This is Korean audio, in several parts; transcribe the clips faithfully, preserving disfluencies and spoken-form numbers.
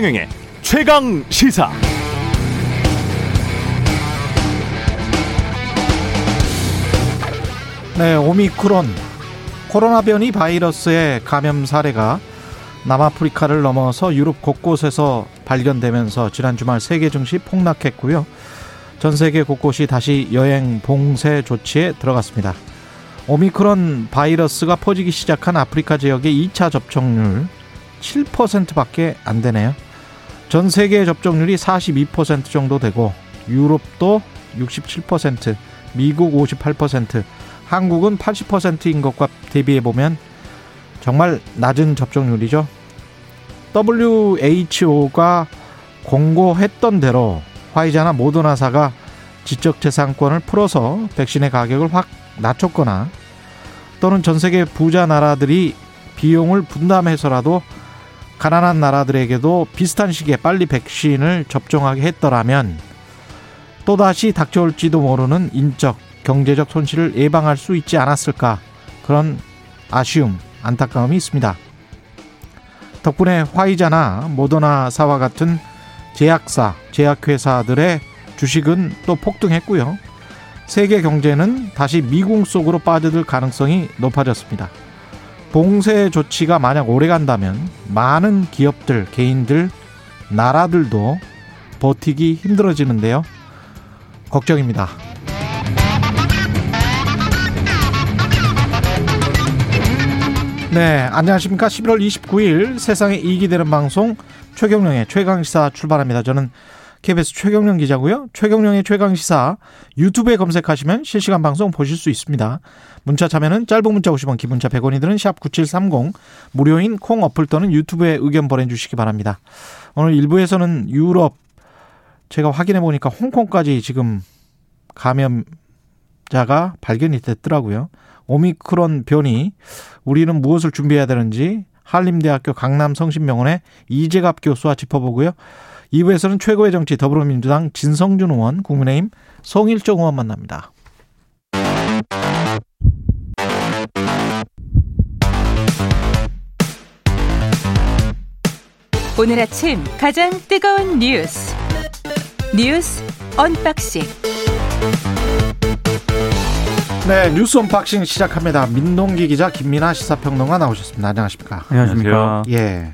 최경영의 최강 시사. 네, 오미크론 코로나 변이 바이러스의 감염 사례가 남아프리카를 넘어서 유럽 곳곳에서 발견되면서 지난 주말 세계 증시 폭락했고요. 전 세계 곳곳이 다시 여행 봉쇄 조치에 들어갔습니다. 오미크론 바이러스가 퍼지기 시작한 아프리카 지역의 이 차 접종률 칠 퍼센트밖에 안 되네요. 전 세계 접종률이 사십이 퍼센트 정도 되고 유럽도 육십칠 퍼센트, 미국 오십팔 퍼센트, 한국은 팔십 퍼센트인 것과 대비해보면 정말 낮은 접종률이죠. 더블유에이치오가 공고했던 대로 화이자나 모더나사가 지적재산권을 풀어서 백신의 가격을 확 낮췄거나 또는 전 세계 부자 나라들이 비용을 분담해서라도 가난한 나라들에게도 비슷한 시기에 빨리 백신을 접종하게 했더라면 또다시 닥쳐올지도 모르는 인적, 경제적 손실을 예방할 수 있지 않았을까, 그런 아쉬움, 안타까움이 있습니다. 덕분에 화이자나 모더나사와 같은 제약사, 제약회사들의 주식은 또 폭등했고요. 세계 경제는 다시 미궁 속으로 빠져들 가능성이 높아졌습니다. 봉쇄 조치가 만약 오래간다면 많은 기업들, 개인들, 나라들도 버티기 힘들어지는데요. 걱정입니다. 네, 안녕하십니까. 십일월 이십구일 세상에 이익이 되는 방송 최경령의 최강시사 출발합니다. 저는 케이비에스 최경령 기자고요. 최경령의 최강시사 유튜브에 검색하시면 실시간 방송 보실 수 있습니다. 문자 참여는 짧은 문자 오십 원, 기본자 백 원이 드는 샵 구칠삼공, 무료인 콩 어플 또는 유튜브에 의견 보내주시기 바랍니다. 오늘 일 부에서는 유럽, 제가 확인해보니까 홍콩까지 지금 감염자가 발견이 됐더라고요. 오미크론 변이, 우리는 무엇을 준비해야 되는지 한림대학교 강남성심병원의 이재갑 교수와 짚어보고요. 이 부에서는 최고의 정치 더불어민주당 진성준 의원, 국민의힘 성일종 의원 만납니다. 오늘 아침 가장 뜨거운 뉴스, 뉴스 언박싱. 네, 뉴스 언박싱 시작합니다. 민동기 기자, 김민아 시사평론가 나오셨습니다. 안녕하십니까? 안녕하십니까? 예,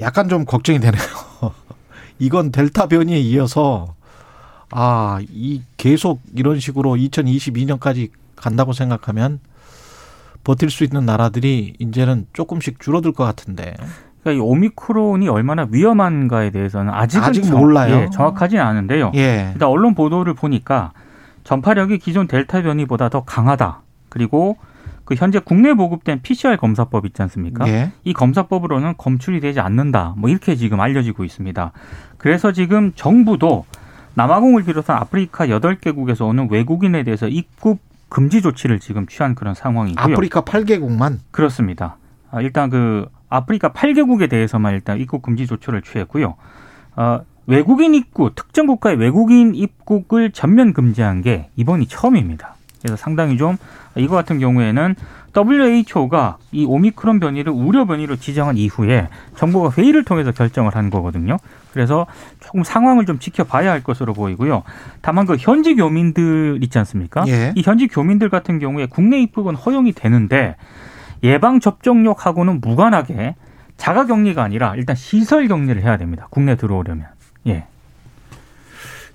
약간 좀 걱정이 되네요. 이건 델타 변이에 이어서 아, 이 계속 이런 식으로 이천이십이년까지 간다고 생각하면 버틸 수 있는 나라들이 이제는 조금씩 줄어들 것 같은데. 그러니까 이 오미크론이 얼마나 위험한가에 대해서는 아직은 아직 정, 몰라요. 예, 정확하지는 않은데요. 예. 일단 언론 보도를 보니까 전파력이 기존 델타 변이보다 더 강하다. 그리고 그 현재 국내 보급된 피씨알 검사법 있지 않습니까? 예. 이 검사법으로는 검출이 되지 않는다. 뭐 이렇게 지금 알려지고 있습니다. 그래서 지금 정부도 남아공을 비롯한 아프리카 여덟 개국에서 오는 외국인에 대해서 입국 금지 조치를 지금 취한 그런 상황이고요. 아프리카 여덟 개국만? 그렇습니다. 일단 그 아프리카 여덟 개국에 대해서만 일단 입국 금지 조치를 취했고요. 어, 외국인 입국, 특정 국가의 외국인 입국을 전면 금지한 게 이번이 처음입니다. 그래서 상당히 좀, 이거 같은 경우에는 더블유에이치오가 이 오미크론 변이를 우려 변이로 지정한 이후에 정부가 회의를 통해서 결정을 한 거거든요. 그래서 조금 상황을 좀 지켜봐야 할 것으로 보이고요. 다만 그 현지 교민들 있지 않습니까? 예. 이 현지 교민들 같은 경우에 국내 입국은 허용이 되는데 예방접종력하고는 무관하게 자가격리가 아니라 일단 시설격리를 해야 됩니다. 국내 들어오려면. 예.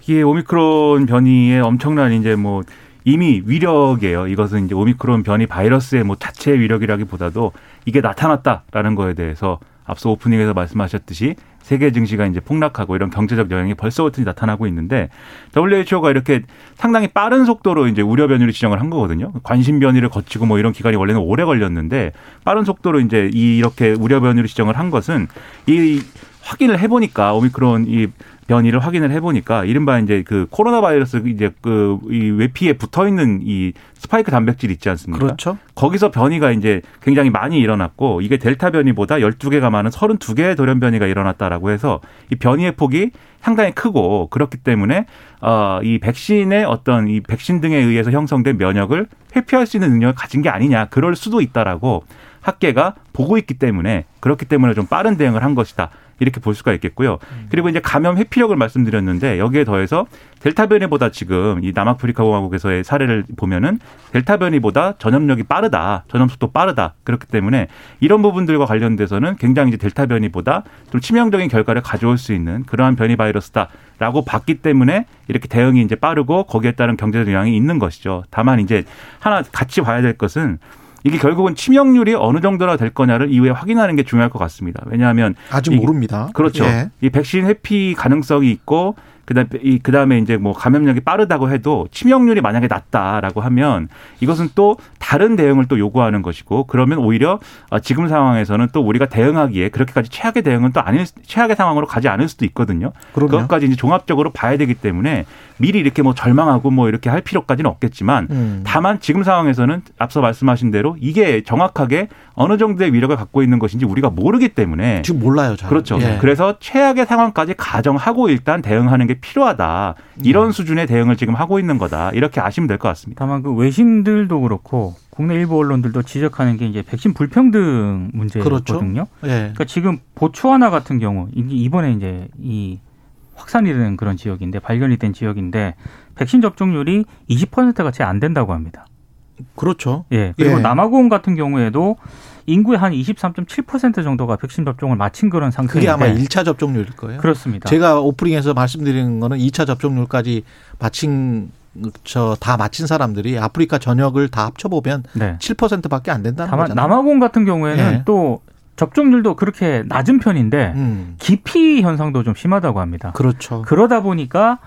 이게 오미크론 변이의 엄청난 이제 뭐 이미 위력이에요. 이것은 이제 오미크론 변이 바이러스의 뭐 자체의 위력이라기보다도 이게 나타났다라는 거에 대해서 앞서 오프닝에서 말씀하셨듯이 세계 증시가 이제 폭락하고 이런 경제적 영향이 벌써부터 나타나고 있는데 더블유에이치오가 이렇게 상당히 빠른 속도로 이제 우려 변이를 지정을 한 거거든요. 관심 변이를 거치고 뭐 이런 기간이 원래는 오래 걸렸는데 빠른 속도로 이제 이렇게 우려 변이를 지정을 한 것은 이 확인을 해보니까 오미크론 이 변이를 확인을 해보니까 이른바 이제 그 코로나 바이러스 이제 그 이 외피에 붙어 있는 이 스파이크 단백질 있지 않습니까? 그렇죠. 거기서 변이가 이제 굉장히 많이 일어났고 이게 델타 변이보다 열두 개가 많은 서른두 개의 돌연 변이가 일어났다라고 해서 이 변이의 폭이 상당히 크고 그렇기 때문에 어, 이 백신의 어떤 이 백신 등에 의해서 형성된 면역을 회피할 수 있는 능력을 가진 게 아니냐, 그럴 수도 있다라고 학계가 보고 있기 때문에 그렇기 때문에 좀 빠른 대응을 한 것이다. 이렇게 볼 수가 있겠고요. 음. 그리고 이제 감염 회피력을 말씀드렸는데 여기에 더해서 델타 변이보다 지금 이 남아프리카공화국에서의 사례를 보면은 델타 변이보다 전염력이 빠르다, 전염 속도 빠르다. 그렇기 때문에 이런 부분들과 관련돼서는 굉장히 이제 델타 변이보다 좀 치명적인 결과를 가져올 수 있는 그러한 변이 바이러스다라고 봤기 때문에 이렇게 대응이 이제 빠르고 거기에 따른 경제적 영향이 있는 것이죠. 다만 이제 하나 같이 봐야 될 것은 이게 결국은 치명률이 어느 정도나 될 거냐를 이후에 확인하는 게 중요할 것 같습니다. 왜냐하면 아직 모릅니다. 그렇죠. 예. 이 백신 회피 가능성이 있고 그다음 이 그다음에 이제 뭐 감염력이 빠르다고 해도 치명률이 만약에 낮다라고 하면 이것은 또 다른 대응을 또 요구하는 것이고 그러면 오히려 지금 상황에서는 또 우리가 대응하기에 그렇게까지 최악의 대응은 또 아닐 최악의 상황으로 가지 않을 수도 있거든요. 그럼요. 그것까지 이제 종합적으로 봐야 되기 때문에 미리 이렇게 뭐 절망하고 뭐 이렇게 할 필요까지는 없겠지만 음. 다만 지금 상황에서는 앞서 말씀하신 대로 이게 정확하게 어느 정도의 위력을 갖고 있는 것인지 우리가 모르기 때문에 지금 몰라요. 잘. 그렇죠. 예. 그래서 최악의 상황까지 가정하고 일단 대응하는 게 필요하다. 이런 네. 수준의 대응을 지금 하고 있는 거다. 이렇게 아시면 될 것 같습니다. 다만 그 외신들도 그렇고 국내 일부 언론들도 지적하는 게 이제 백신 불평등 문제거든요. 그렇죠. 네. 그러니까 지금 보츠와나 같은 경우 이번에 이제 이 확산이 되는 그런 지역인데 발견이 된 지역인데 백신 접종률이 이십 퍼센트가 채 안 된다고 합니다. 그렇죠. 예. 그리고 예. 남아공 같은 경우에도 인구의 한 이십삼 점 칠 퍼센트 정도가 백신 접종을 마친 그런 상태인데 그게 아마 일 차 접종률일 거예요. 그렇습니다. 제가 오프닝에서 말씀드리는 거는 이 차 접종률까지 마친 저 다 마친 사람들이 아프리카 전역을 다 합쳐보면 네. 칠 퍼센트밖에 안 된다는 다만 거잖아요. 남아공 같은 경우에는 예. 또 접종률도 그렇게 낮은 편인데 음. 기피 현상도 좀 심하다고 합니다. 그렇죠. 그러다 보니까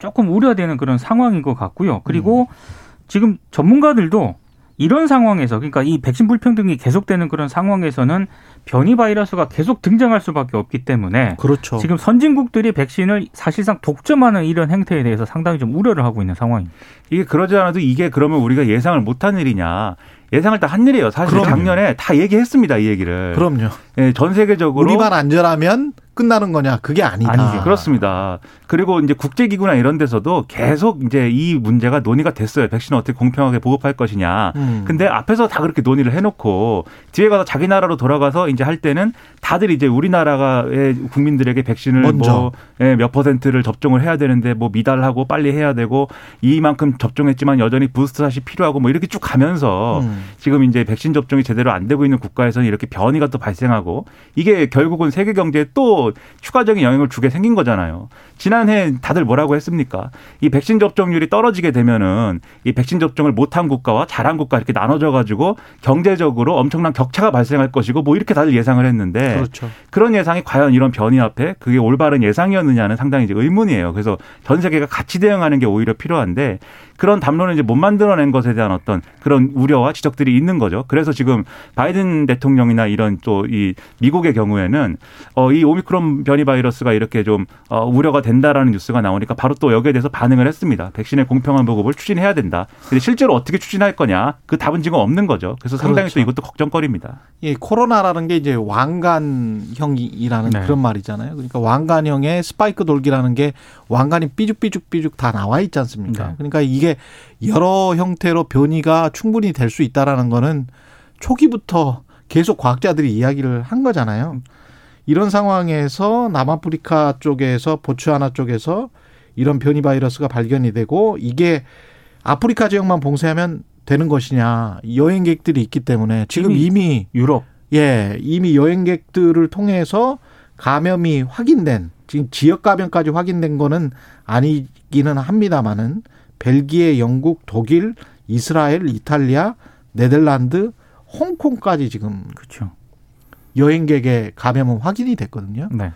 조금 우려되는 그런 상황인 것 같고요. 그리고 음. 지금 전문가들도 이런 상황에서 그러니까 이 백신 불평등이 계속되는 그런 상황에서는 변이 바이러스가 계속 등장할 수밖에 없기 때문에 그렇죠. 지금 선진국들이 백신을 사실상 독점하는 이런 행태에 대해서 상당히 좀 우려를 하고 있는 상황입니다. 이게 그러지 않아도 이게 그러면 우리가 예상을 못한 일이냐. 예상을 다 한 일이에요. 사실 그럼요. 작년에 다 얘기했습니다. 이 얘기를. 그럼요. 예, 전 세계적으로. 우리만 안전하면 끝나는 거냐. 그게 아니다. 아니지. 그렇습니다. 그리고 이제 국제기구나 이런 데서도 계속 이제 이 문제가 논의가 됐어요. 백신을 어떻게 공평하게 보급할 것이냐. 음. 근데 앞에서 다 그렇게 논의를 해놓고 뒤에 가서 자기 나라로 돌아가서 이제 할 때는 다들 이제 우리나라의 국민들에게 백신을 먼저. 뭐 몇 퍼센트를 접종을 해야 되는데 뭐 미달하고 빨리 해야 되고 이만큼 접종했지만 여전히 부스트샷이 필요하고 뭐 이렇게 쭉 가면서 음. 지금 이제 백신 접종이 제대로 안 되고 있는 국가에서는 이렇게 변이가 또 발생하고 이게 결국은 세계 경제에 또 추가적인 영향을 주게 생긴 거잖아요. 지난해 다들 뭐라고 했습니까? 이 백신 접종률이 떨어지게 되면은 이 백신 접종을 못한 국가와 잘한 국가 이렇게 나눠져 가지고 경제적으로 엄청난 격차가 발생할 것이고 뭐 이렇게 다들 예상을 했는데 그렇죠. 그런 예상이 과연 이런 변이 앞에 그게 올바른 예상이었느냐는 상당히 이제 의문이에요. 그래서 전 세계가 같이 대응하는 게 오히려 필요한데 그런 담론을 이제 못 만들어낸 것에 대한 어떤 그런 우려와 지적들이 있는 거죠. 그래서 지금 바이든 대통령이나 이런 또 이 미국의 경우에는 어, 이 오미크론 변이 바이러스가 이렇게 좀 어, 우려가 된다라는 뉴스가 나오니까 바로 또 여기에 대해서 반응을 했습니다. 백신의 공평한 보급을 추진해야 된다. 그런데 실제로 어떻게 추진할 거냐 그 답은 지금 없는 거죠. 그래서 상당히 그렇죠. 또 이것도 걱정거리입니다. 예, 코로나라는 게 이제 왕관형이라는 네. 그런 말이잖아요. 그러니까 왕관형의 스파이크 돌기라는 게 왕관이 삐죽삐죽삐죽 다 나와 있지 않습니까? 네. 그러니까 이게 여러 형태로 변이가 충분히 될 수 있다라는 거는 초기부터 계속 과학자들이 이야기를 한 거잖아요. 이런 상황에서 남아프리카 쪽에서 보츠와나 쪽에서 이런 변이 바이러스가 발견이 되고 이게 아프리카 지역만 봉쇄하면 되는 것이냐. 여행객들이 있기 때문에 지금 이미, 이미 유럽. 예, 이미 여행객들을 통해서 감염이 확인된 지금 지역 감염까지 확인된 거는 아니기는 합니다만은 벨기에, 영국, 독일, 이스라엘, 이탈리아, 네덜란드, 홍콩까지 지금 그렇죠. 여행객의 감염은 확인이 됐거든요. 네.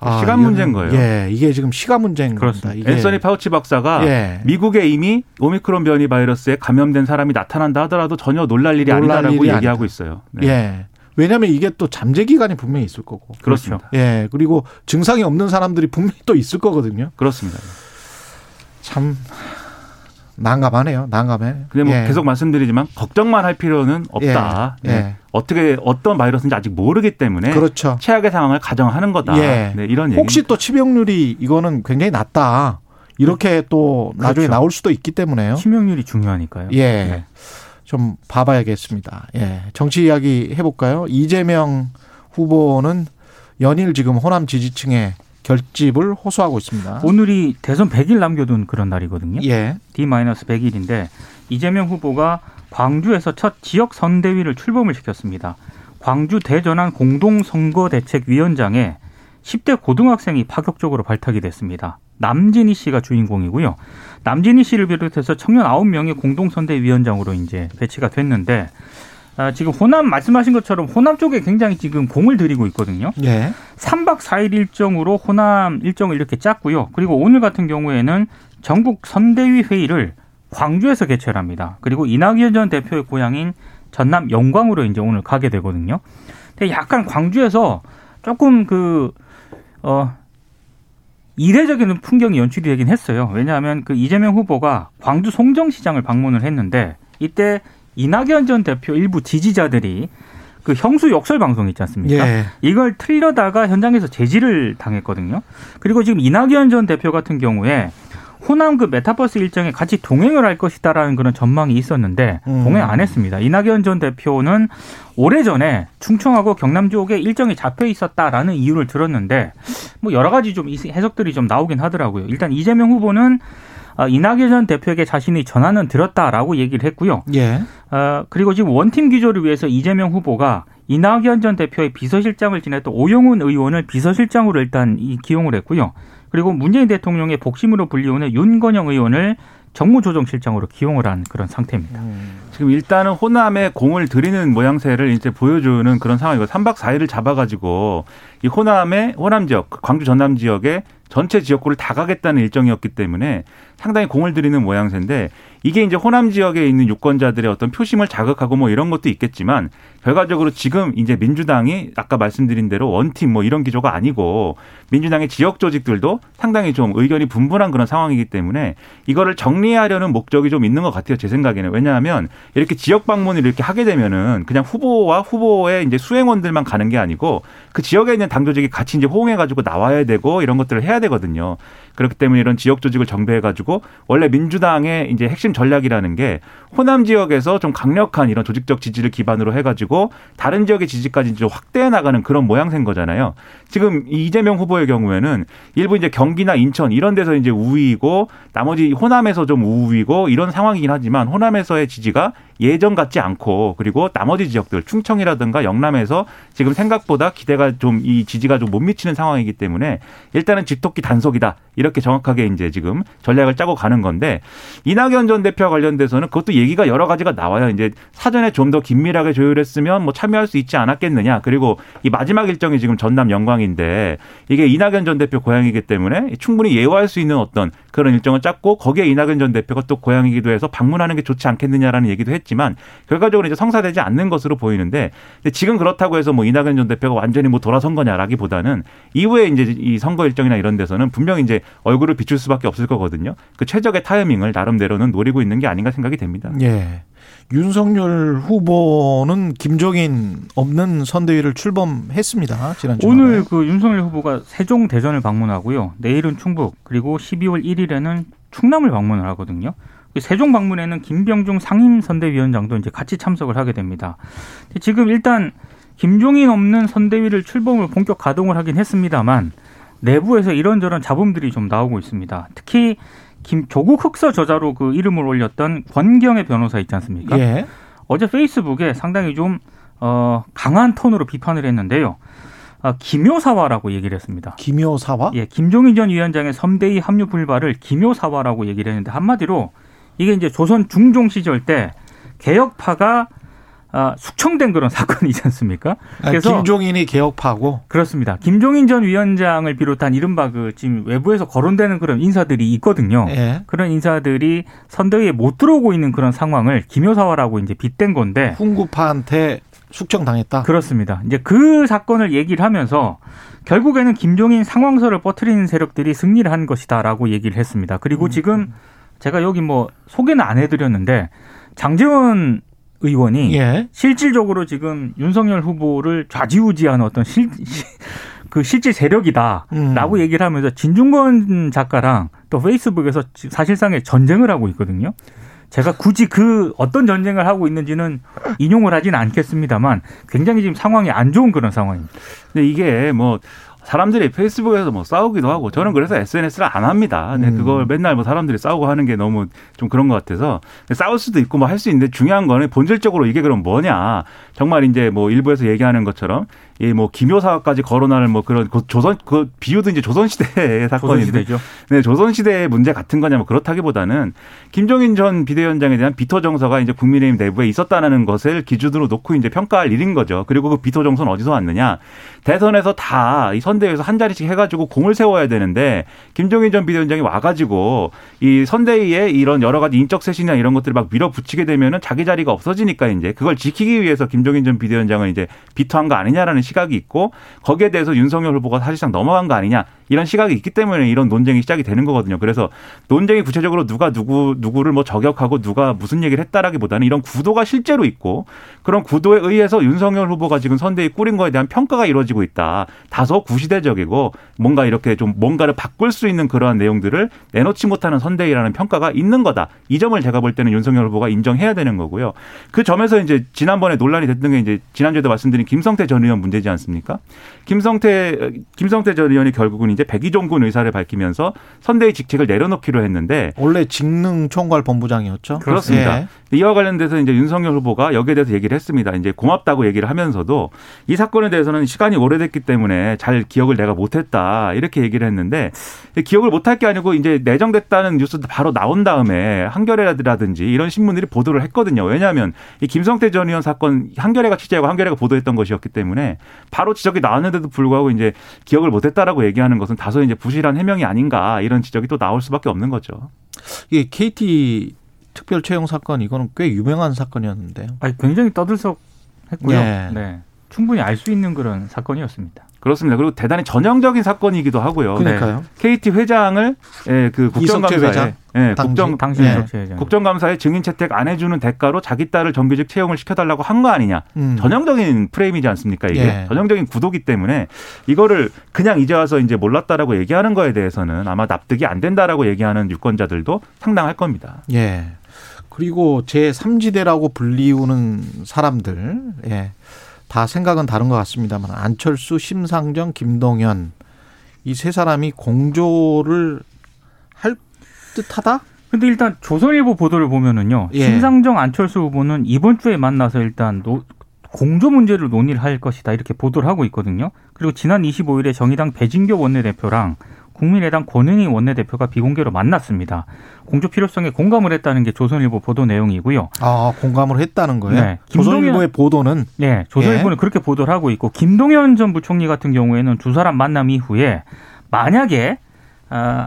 아, 시간 문제인 거예요. 예, 이게 지금 시간 문제인 겁니다. 앤서니 파우치 박사가 예. 미국에 이미 오미크론 변이 바이러스에 감염된 사람이 나타난다 하더라도 전혀 놀랄 일이 놀랄 아니다라고 일이 얘기하고 아니다. 있어요. 네. 예. 왜냐하면 이게 또 잠재 기간이 분명히 있을 거고. 그렇습니다. 예, 그리고 증상이 없는 사람들이 분명히 또 있을 거거든요. 그렇습니다. 참 난감하네요. 난감해. 근데 뭐 예. 계속 말씀드리지만 걱정만 할 필요는 없다. 예. 네. 예. 어떻게 어떤 바이러스인지 아직 모르기 때문에 그렇죠. 최악의 상황을 가정하는 거다. 예. 네, 이런 얘기. 혹시 또 치명률이 이거는 굉장히 낮다. 이렇게 또 그렇죠. 나중에 나올 수도 있기 때문에요. 치명률이 중요하니까요. 예. 네. 좀 봐봐야겠습니다. 예. 정치 이야기 해볼까요? 이재명 후보는 연일 지금 호남 지지층의 결집을 호소하고 있습니다. 오늘이 대선 백 일 남겨둔 그런 날이거든요. 예. 디 마이너스 백 일인데 이재명 후보가 광주에서 첫 지역 선대위를 출범을 시켰습니다. 광주 대전환 공동선거대책위원장에 십 대 고등학생이 파격적으로 발탁이 됐습니다. 남진희 씨가 주인공이고요. 남진희 씨를 비롯해서 청년 아홉 명의 공동선대위원장으로 이제 배치가 됐는데 아, 지금 호남 말씀하신 것처럼 호남 쪽에 굉장히 지금 공을 들이고 있거든요. 예. 삼 박 사 일 일정으로 호남 일정을 이렇게 짰고요. 그리고 오늘 같은 경우에는 전국 선대위 회의를 광주에서 개최를 합니다. 그리고 이낙연 전 대표의 고향인 전남 영광으로 이제 오늘 가게 되거든요. 근데 약간 광주에서 조금 그 어. 이례적인 풍경이 연출이 되긴 했어요. 왜냐하면 그 이재명 후보가 광주 송정시장을 방문을 했는데 이때 이낙연 전 대표 일부 지지자들이 그 형수 욕설 방송 있지 않습니까? 예. 이걸 틀려다가 현장에서 제지를 당했거든요. 그리고 지금 이낙연 전 대표 같은 경우에 호남 그 메타버스 일정에 같이 동행을 할 것이다라는 그런 전망이 있었는데 동행 안 했습니다. 이낙연 전 대표는 오래전에 충청하고 경남 지역에 일정이 잡혀 있었다라는 이유를 들었는데 뭐 여러 가지 좀 해석들이 좀 나오긴 하더라고요. 일단 이재명 후보는 이낙연 전 대표에게 자신이 전화는 드렸다라고 얘기를 했고요. 예. 어, 그리고 지금 원팀 기조를 위해서 이재명 후보가 이낙연 전 대표의 비서실장을 지냈던 오영훈 의원을 비서실장으로 일단 기용을 했고요. 그리고 문재인 대통령의 복심으로 불리우는 윤건영 의원을 정무조정실장으로 기용을 한 그런 상태입니다. 음. 지금 일단은 호남에 공을 들이는 모양새를 이제 보여주는 그런 상황이고 삼 박 사 일을 잡아가지고 이 호남의 호남 지역, 광주 전남 지역의 전체 지역구를 다 가겠다는 일정이었기 때문에 상당히 공을 들이는 모양새인데 이게 이제 호남 지역에 있는 유권자들의 어떤 표심을 자극하고 뭐 이런 것도 있겠지만 결과적으로 지금 이제 민주당이 아까 말씀드린 대로 원팀 뭐 이런 기조가 아니고 민주당의 지역 조직들도 상당히 좀 의견이 분분한 그런 상황이기 때문에 이거를 정리하려는 목적이 좀 있는 것 같아요. 제 생각에는. 왜냐하면 이렇게 지역 방문을 이렇게 하게 되면은 그냥 후보와 후보의 이제 수행원들만 가는 게 아니고 그 지역에 있는 당 조직이 같이 이제 호응해가지고 나와야 되고 이런 것들을 해야 되거든요. 그렇기 때문에 이런 지역 조직을 정비해가지고 원래 민주당의 이제 핵심 전략이라는 게 호남 지역에서 좀 강력한 이런 조직적 지지를 기반으로 해가지고 다른 지역의 지지까지 좀 확대해 나가는 그런 모양새인 거잖아요. 지금 이재명 후보의 경우에는 일부 이제 경기나 인천 이런 데서 이제 우위이고 나머지 호남에서 좀 우위고 이런 상황이긴 하지만 호남에서의 지지가 예전 같지 않고 그리고 나머지 지역들 충청이라든가 영남에서 지금 생각보다 기대가 좀 이 지지가 좀 못 미치는 상황이기 때문에 일단은 집토끼 단속이다. 이렇게 정확하게 이제 지금 전략을 짜고 가는 건데 이낙연 전 대표와 관련돼서는 그것도 얘기가 여러 가지가 나와요. 이제 사전에 좀 더 긴밀하게 조율했으면 뭐 참여할 수 있지 않았겠느냐. 그리고 이 마지막 일정이 지금 전남 영광인데 이게 이낙연 전 대표 고향이기 때문에 충분히 예우할 수 있는 어떤 그런 일정을 짰고 거기에 이낙연 전 대표가 또 고향이기도 해서 방문하는 게 좋지 않겠느냐라는 얘기도 했지만 결과적으로 이제 성사되지 않는 것으로 보이는데 근데 지금 그렇다고 해서 뭐 이낙연 전 대표가 완전히 뭐 돌아선 거냐라기보다는 이후에 이제 이 선거 일정이나 이런 데서는 분명히 이제 얼굴을 비출 수밖에 없을 거거든요. 그 최적의 타이밍을 나름대로는 노리고 있는 게 아닌가 생각이 됩니다. 예. 윤석열 후보는 김종인 없는 선대위를 출범했습니다. 지난주에 오늘 그 윤석열 후보가 세종 대전을 방문하고요. 내일은 충북 그리고 십이월 일일에는 충남을 방문을 하거든요. 세종 방문에는 김병중 상임선대위원장도 이제 같이 참석을 하게 됩니다. 지금 일단 김종인 없는 선대위를 출범을 본격 가동을 하긴 했습니다만 내부에서 이런저런 잡음들이 좀 나오고 있습니다. 특히 김 조국 흑서 저자로 그 이름을 올렸던 권경애 변호사 있지 않습니까? 예. 어제 페이스북에 상당히 좀 어, 강한 톤으로 비판을 했는데요. 아, 기묘사화라고 얘기를 했습니다. 기묘사화? 예, 김종인 전 위원장의 선대위 합류 불발을 기묘사화라고 얘기를 했는데 한마디로 이게 이제 조선 중종 시절 때 개혁파가 아, 숙청된 그런 사건이지 않습니까? 그래서 아, 김종인이 개혁파고? 그렇습니다. 김종인 전 위원장을 비롯한 이른바 그 지금 외부에서 거론되는 그런 인사들이 있거든요. 예. 그런 인사들이 선대위에 못 들어오고 있는 그런 상황을 기묘사화라고 이제 빗댄 건데. 훈구파한테 숙청당했다? 그렇습니다. 이제 그 사건을 얘기를 하면서 결국에는 김종인 상황설을 퍼뜨리는 세력들이 승리를 한 것이다라고 얘기를 했습니다. 그리고 지금 제가 여기 뭐 소개는 안 해드렸는데 장제원 의원이 예. 실질적으로 지금 윤석열 후보를 좌지우지한 어떤 실, 그 실질 세력이다라고 음. 얘기를 하면서 진중권 작가랑 또 페이스북에서 사실상의 전쟁을 하고 있거든요. 제가 굳이 그 어떤 전쟁을 하고 있는지는 인용을 하진 않겠습니다만 굉장히 지금 상황이 안 좋은 그런 상황입니다. 근데 이게 뭐 사람들이 페이스북에서 뭐 싸우기도 하고 저는 그래서 에스엔에스를 안 합니다. 근데 음. 그걸 맨날 뭐 사람들이 싸우고 하는 게 너무 좀 그런 것 같아서 싸울 수도 있고 뭐 할 수 있는데 중요한 거는 본질적으로 이게 그럼 뭐냐. 정말 이제 뭐 일부에서 얘기하는 것처럼 이 뭐 기묘사까지 거론하는 뭐 그런 조선 그 비유도 이제 조선시대의 사건인데 조선시대죠. 네, 조선시대의 문제 같은 거냐 뭐 그렇다기보다는 김종인 전 비대위원장에 대한 비토 정서가 이제 국민의힘 내부에 있었다는 것을 기준으로 놓고 이제 평가할 일인 거죠. 그리고 그 비토 정서는 어디서 왔느냐? 대선에서 다 이 선대위에서 한 자리씩 해가지고 공을 세워야 되는데 김종인 전 비대위원장이 와가지고 이 선대위에 이런 여러 가지 인적 쇄신이나 이런 것들을 막 밀어붙이게 되면은 자기 자리가 없어지니까 이제 그걸 지키기 위해서 김종인 전 비대위원장은 이제 비토한 거 아니냐라는 시각이 있고 거기에 대해서 윤석열 후보가 사실상 넘어간 거 아니냐 이런 시각이 있기 때문에 이런 논쟁이 시작이 되는 거거든요. 그래서 논쟁이 구체적으로 누가 누구 누구를 뭐 저격하고 누가 무슨 얘기를 했다라기보다는 이런 구도가 실제로 있고 그런 구도에 의해서 윤석열 후보가 지금 선대위 꾸린 거에 대한 평가가 이루어지고 있다. 다소 구시대적이고 뭔가 이렇게 좀 뭔가를 바꿀 수 있는 그러한 내용들을 내놓지 못하는 선대위라는 평가가 있는 거다. 이 점을 제가 볼 때는 윤석열 후보가 인정해야 되는 거고요. 그 점에서 이제 지난번에 논란이 됐던 게 이제 지난주에도 말씀드린 김성태 전 의원 문제 되지 않습니까? 김성태 김성태 전 의원이 결국은 이제 백의종군 의사를 밝히면서 선대위 직책을 내려놓기로 했는데 원래 직능 총괄 본부장이었죠. 그렇습니다. 예. 이와 관련돼서 이제 윤석열 후보가 여기에 대해서 얘기를 했습니다. 이제 고맙다고 얘기를 하면서도 이 사건에 대해서는 시간이 오래됐기 때문에 잘 기억을 내가 못했다 이렇게 얘기를 했는데 기억을 못할 게 아니고 이제 내정됐다는 뉴스도 바로 나온 다음에 한겨레라든지 이런 신문들이 보도를 했거든요. 왜냐하면 이 김성태 전 의원 사건 한겨레가 취재하고 한겨레가 보도했던 것이었기 때문에. 바로 지적이 나왔는데도 불구하고 이제 기억을 못했다라고 얘기하는 것은 다소 이제 부실한 해명이 아닌가 이런 지적이 또 나올 수밖에 없는 거죠. 이게 케이티 특별 채용 사건 이거는 꽤 유명한 사건이었는데요. 아니, 굉장히 떠들썩했고요. 네. 네. 충분히 알 수 있는 그런 사건이었습니다. 그렇습니다. 그리고 대단히 전형적인 사건이기도 하고요. 그러니까요. 네. 케이티 회장을 예, 그 국정감사에 회장? 예, 국정 당신 예. 회장. 국정감사에 증인 채택 안 해주는 대가로 자기 딸을 정규직 채용을 시켜달라고 한 거 아니냐. 음. 전형적인 프레임이지 않습니까 이게? 예. 전형적인 구도기 때문에 이거를 그냥 이제 와서 이제 몰랐다라고 얘기하는 거에 대해서는 아마 납득이 안 된다라고 얘기하는 유권자들도 상당할 겁니다. 예. 그리고 제삼지대라고 불리우는 사람들. 예. 다 생각은 다른 것 같습니다만 안철수, 심상정, 김동연 이 세 사람이 공조를 할 듯하다? 그런데 일단 조선일보 보도를 보면은요, 예. 심상정, 안철수 후보는 이번 주에 만나서 일단 노, 공조 문제를 논의를 할 것이다 이렇게 보도를 하고 있거든요. 그리고 지난 이십오일에 정의당 배진교 원내대표랑 국민의당 권은희 원내대표가 비공개로 만났습니다. 공조 필요성에 공감을 했다는 게 조선일보 보도 내용이고요. 아, 공감을 했다는 거예요? 네. 조선일보의 보도는? 네. 조선일보는 예. 그렇게 보도를 하고 있고 김동연 전 부총리 같은 경우에는 두 사람 만남 이후에 만약에 어,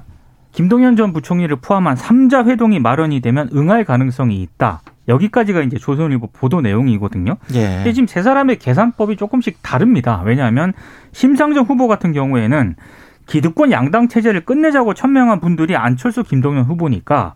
김동연 전 부총리를 포함한 삼자 회동이 마련이 되면 응할 가능성이 있다. 여기까지가 이제 조선일보 보도 내용이거든요. 예. 근데 지금 세 사람의 계산법이 조금씩 다릅니다. 왜냐하면 심상정 후보 같은 경우에는 기득권 양당 체제를 끝내자고 천명한 분들이 안철수, 김동연 후보니까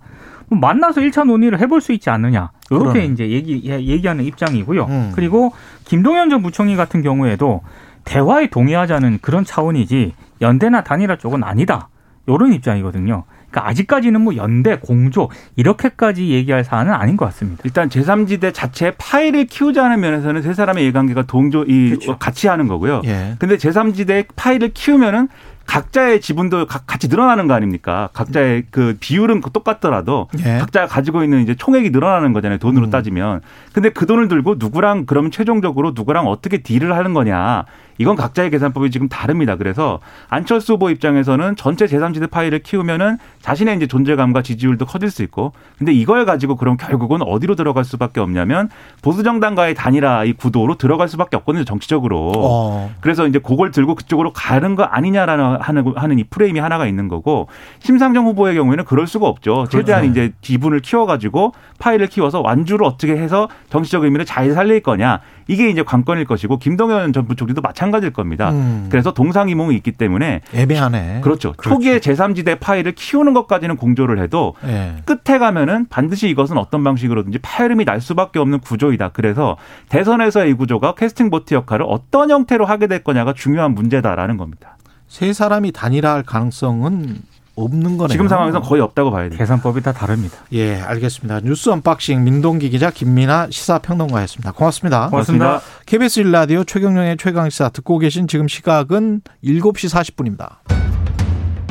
만나서 일 차 논의를 해볼 수 있지 않느냐. 이렇게 그러네. 이제 얘기, 얘기하는 입장이고요. 음. 그리고 김동연 전 부총리 같은 경우에도 대화에 동의하자는 그런 차원이지 연대나 단일화 쪽은 아니다. 이런 입장이거든요. 그러니까 아직까지는 뭐 연대, 공조 이렇게까지 얘기할 사안은 아닌 것 같습니다. 일단 제삼지대 자체의 파이를 키우자는 면에서는 세 사람의 이해관계가 동조, 이 그렇죠. 같이 하는 거고요. 예. 근데 제삼지대의 파이를 키우면은 각자의 지분도 같이 늘어나는 거 아닙니까? 각자의 그 비율은 똑같더라도 예. 각자가 가지고 있는 이제 총액이 늘어나는 거잖아요. 돈으로 음. 따지면. 근데 그 돈을 들고 누구랑 그럼 최종적으로 누구랑 어떻게 딜을 하는 거냐. 이건 각자의 계산법이 지금 다릅니다. 그래서 안철수 후보 입장에서는 전체 제삼지대 파일을 키우면은 자신의 이제 존재감과 지지율도 커질 수 있고. 근데 이걸 가지고 그럼 결국은 어디로 들어갈 수밖에 없냐면 보수 정당과의 단일화 이 구도로 들어갈 수밖에 없거든요. 정치적으로. 어. 그래서 이제 그걸 들고 그쪽으로 가는 거 아니냐라는 하는, 하는 이 프레임이 하나가 있는 거고 심상정 후보의 경우에는 그럴 수가 없죠. 최대한 그렇죠. 이제 지분을 키워가지고 파일을 키워서 완주를 어떻게 해서 정치적 의미를 잘 살릴 거냐. 이게 이제 관건일 것이고 김동연 전 부총리도 마찬가지일 겁니다. 음. 그래서 동상이몽이 있기 때문에. 애매하네. 그렇죠. 그렇죠. 초기에 제삼지대 파일을 키우는 것까지는 공조를 해도 예. 끝에 가면은 반드시 이것은 어떤 방식으로든지 파열음이 날 수밖에 없는 구조이다. 그래서 대선에서의 이 구조가 캐스팅보트 역할을 어떤 형태로 하게 될 거냐가 중요한 문제다라는 겁니다. 세 사람이 단일화할 가능성은 없는 거네요. 지금 상황에서는 거의 없다고 봐야 돼요. 계산법이 다 다릅니다. 예, 알겠습니다. 뉴스 언박싱 민동기 기자, 김민아 시사평론가였습니다. 고맙습니다. 고맙습니다. 고맙습니다. 케이비에스 일 라디오 최경영의 최강시사 듣고 계신 지금 시각은 일곱 시 사십 분입니다.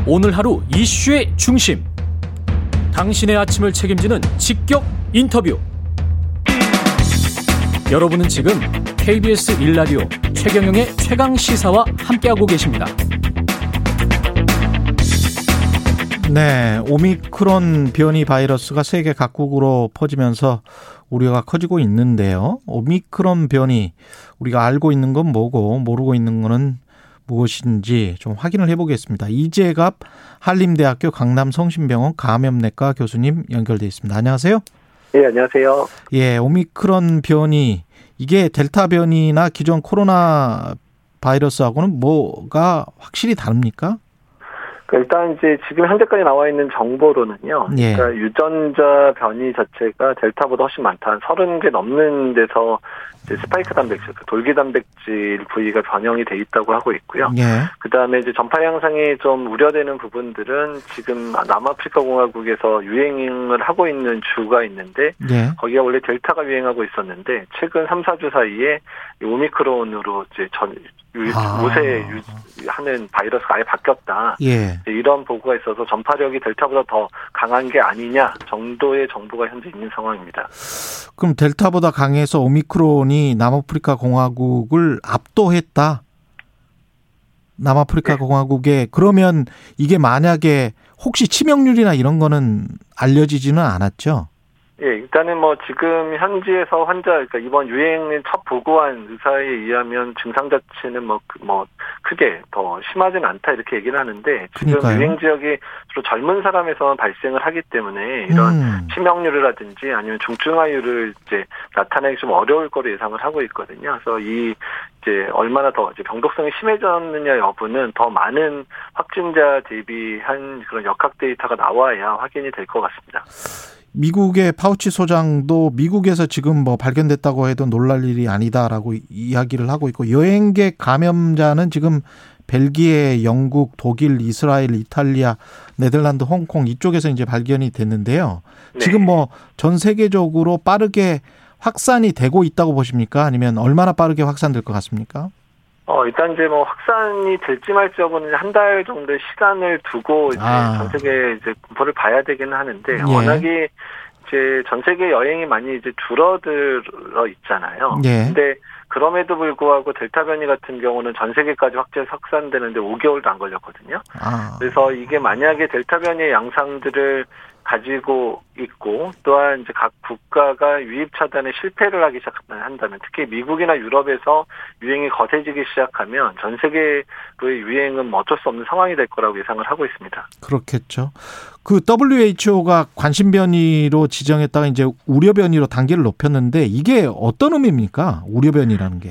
오늘 하루 이슈의 중심. 당신의 아침을 책임지는 직격 인터뷰. 여러분은 지금 케이비에스 일 라디오 최경영의 최강시사와 함께하고 계십니다. 네, 오미크론 변이 바이러스가 세계 각국으로 퍼지면서 우려가 커지고 있는데요. 오미크론 변이 우리가 알고 있는 건 뭐고 모르고 있는 거는 무엇인지 좀 확인을 해보겠습니다. 이재갑 한림대학교 강남성심병원 감염내과 교수님 연결돼 있습니다. 안녕하세요. 네, 안녕하세요. 예, 오미크론 변이, 이게 델타 변이나 기존 코로나 바이러스하고는 뭐가 확실히 다릅니까? 일단 이제 지금 현재까지 나와 있는 정보로는요. 예. 그러니까 유전자 변이 자체가 델타보다 훨씬 많다. 서른 개 넘는 데서 이제 스파이크 단백질, 돌기 단백질 부위가 변형이 돼 있다고 하고 있고요. 예. 그다음에 이제 전파 양상이 좀 우려되는 부분들은 지금 남아프리카 공화국에서 유행을 하고 있는 주가 있는데 예. 거기가 원래 델타가 유행하고 있었는데 최근 삼, 사 주 사이에 오미크론으로 이제 전 요새 아. 하는 바이러스가 아예 바뀌었다. 예. 이런 보고가 있어서 전파력이 델타보다 더 강한 게 아니냐 정도의 정보가 현재 있는 상황입니다. 그럼 델타보다 강해서 오미크론이 남아프리카 공화국을 압도했다? 남아프리카 네. 공화국에. 그러면 이게 만약에 혹시 치명률이나 이런 거는 알려지지는 않았죠? 예, 일단은 뭐 지금 현지에서 환자, 그러니까 이번 유행을 첫 보고한 의사에 의하면 증상 자체는 뭐, 뭐, 크게 더 심하진 않다 이렇게 얘기를 하는데 지금 그러니까요. 유행 지역이 주로 젊은 사람에서만 발생을 하기 때문에 이런 음. 치명률이라든지 아니면 중증화율을 이제 나타내기 좀 어려울 거로 예상을 하고 있거든요. 그래서 이, 이제 얼마나 더 이제 병독성이 심해졌느냐 여부는 더 많은 확진자 대비한 그런 역학 데이터가 나와야 확인이 될 것 같습니다. 미국의 파우치 소장도 미국에서 지금 뭐 발견됐다고 해도 놀랄 일이 아니다라고 이야기를 하고 있고, 여행객 감염자는 지금 벨기에, 영국, 독일, 이스라엘, 이탈리아, 네덜란드, 홍콩 이쪽에서 이제 발견이 됐는데요. 네. 지금 뭐 전 세계적으로 빠르게 확산이 되고 있다고 보십니까? 아니면 얼마나 빠르게 확산될 것 같습니까? 어, 일단 이제 뭐 확산이 될지 말지 여부는 한 달 정도의 시간을 두고 이제 아. 전 세계 이제 분포를 봐야 되긴 하는데 예. 워낙에 이제 전 세계 여행이 많이 이제 줄어들어 있잖아요. 예. 근데 그럼에도 불구하고 델타 변이 같은 경우는 전 세계까지 확대 확산되는데 오 개월도 안 걸렸거든요. 아. 그래서 이게 만약에 델타 변이의 양상들을 가지고 있고 또한 이제 각 국가가 유입 차단에 실패를 하기 시작한다면, 특히 미국이나 유럽에서 유행이 거세지기 시작하면 전 세계로의 유행은 어쩔 수 없는 상황이 될 거라고 예상을 하고 있습니다. 그렇겠죠. 그 더블유에이치오가 관심 변이로 지정했다가 이제 우려 변이로 단계를 높였는데 이게 어떤 의미입니까? 우려 변이라는 게.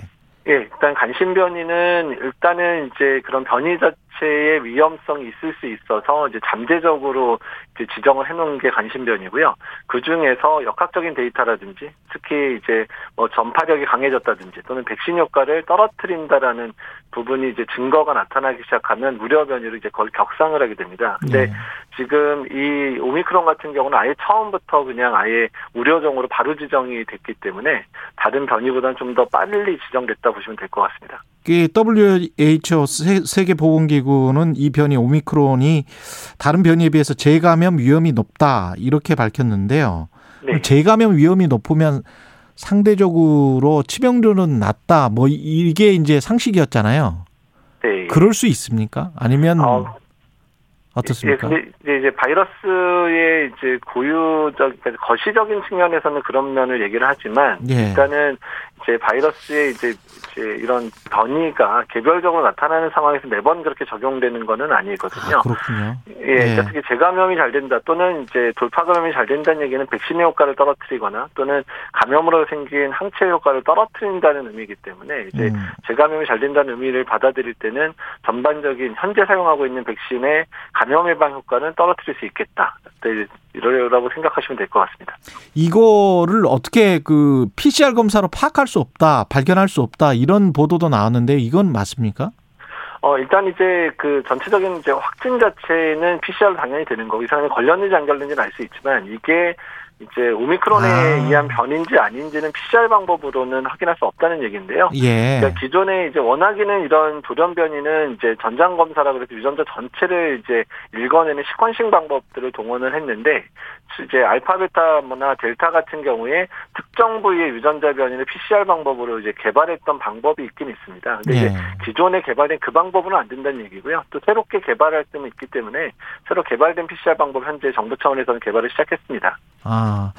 예, 일단 관심 변이는 일단은 이제 그런 변이 자체의 위험성이 있을 수 있어서 이제 잠재적으로 이제 지정을 해놓은 게 관심 변이고요. 그 중에서 역학적인 데이터라든지 특히 이제 뭐 전파력이 강해졌다든지 또는 백신 효과를 떨어뜨린다라는 부분이 이제 증거가 나타나기 시작하면 우려 변이로 이제 거의 격상을 하게 됩니다. 근데 네. 지금 이 오미크론 같은 경우는 아예 처음부터 그냥 아예 우려종으로 바로 지정이 됐기 때문에 다른 변이보다는 좀 더 빨리 지정됐다 보시면 될 것 같습니다. 더블유에이치오 세계보건기구는 이 변이 오미크론이 다른 변이에 비해서 재감염 위험이 높다 이렇게 밝혔는데요. 네. 재감염 위험이 높으면 상대적으로 치명률은 낮다. 뭐 이게 이제 상식이었잖아요. 네. 그럴 수 있습니까? 아니면 어. 어떻습니까? 예, 근데 이제 바이러스의 이제 고유적, 거시적인 측면에서는 그런 면을 얘기를 하지만, 예. 일단은 이제 바이러스의 이제, 이제 이런 변이가 개별적으로 나타나는 상황에서 매번 그렇게 적용되는 거는 아니거든요. 아, 그렇군요. 예, 예. 그러니까 특히 재감염이 잘 된다 또는 이제 돌파 감염이 잘 된다는 얘기는 백신의 효과를 떨어뜨리거나 또는 감염으로 생긴 항체 효과를 떨어뜨린다는 의미이기 때문에 이제 음. 재감염이 잘 된다는 의미를 받아들일 때는 전반적인 현재 사용하고 있는 백신의 감염 예방 효과는 떨어뜨릴 수 있겠다. 이러려고 생각하시면 될 것 같습니다. 이거를 어떻게 그 피씨알 검사로 파악할 수 없다, 발견할 수 없다 이런 보도도 나왔는데 이건 맞습니까? 어, 일단 이제 그 전체적인 이제 확진 자체는 피씨아르 당연히 되는 거고, 이 사람이 걸렸는지 안 걸렸는지는 알 수 있지만, 이게 이제 오미크론에 아. 의한 변인지 아닌지는 피씨아르 방법으로는 확인할 수 없다는 얘기인데요. 예. 그러니까 기존에 이제 워낙에는 이런 돌연 변이는 이제 전장 검사라고 해서 유전자 전체를 이제 읽어내는 시퀀싱 방법들을 동원을 했는데, 이제 알파베타나 델타 같은 경우에 특정 부위의 유전자 변이를 피씨아르 방법으로 이제 개발했던 방법이 있긴 있습니다. 근데 예. 이제 기존에 개발된 그 방법은 안 된다는 얘기고요. 또 새롭게 개발할 수는 있기 때문에 새로 개발된 피씨아르 방법 현재 정부 차원에서는 개발을 시작했습니다. 아.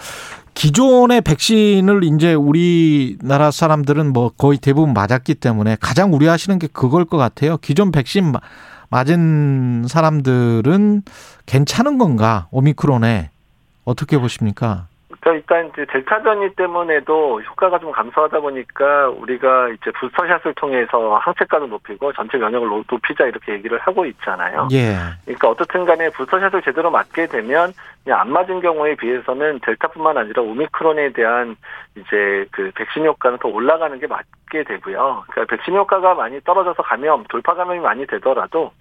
기존의 백신을 이제 우리나라 사람들은 뭐 거의 대부분 맞았기 때문에 가장 우려하시는 게 그걸 것 같아요. 기존 백신 맞은 사람들은 괜찮은 건가? 오미크론에 어떻게 보십니까? 그러니까 일단 이제 델타 변이 때문에도 효과가 좀 감소하다 보니까 우리가 이제 부스터샷을 통해서 항체값을 높이고 전체 면역을 높이자 이렇게 얘기를 하고 있잖아요. 예. 그러니까 어떻든 간에 부스터샷을 제대로 맞게 되면 그냥 안 맞은 경우에 비해서는 델타뿐만 아니라 오미크론에 대한 이제 그 백신 효과는 더 올라가는 게 맞게 되고요. 그러니까 백신 효과가 많이 떨어져서 감염, 돌파 감염이 많이 되더라도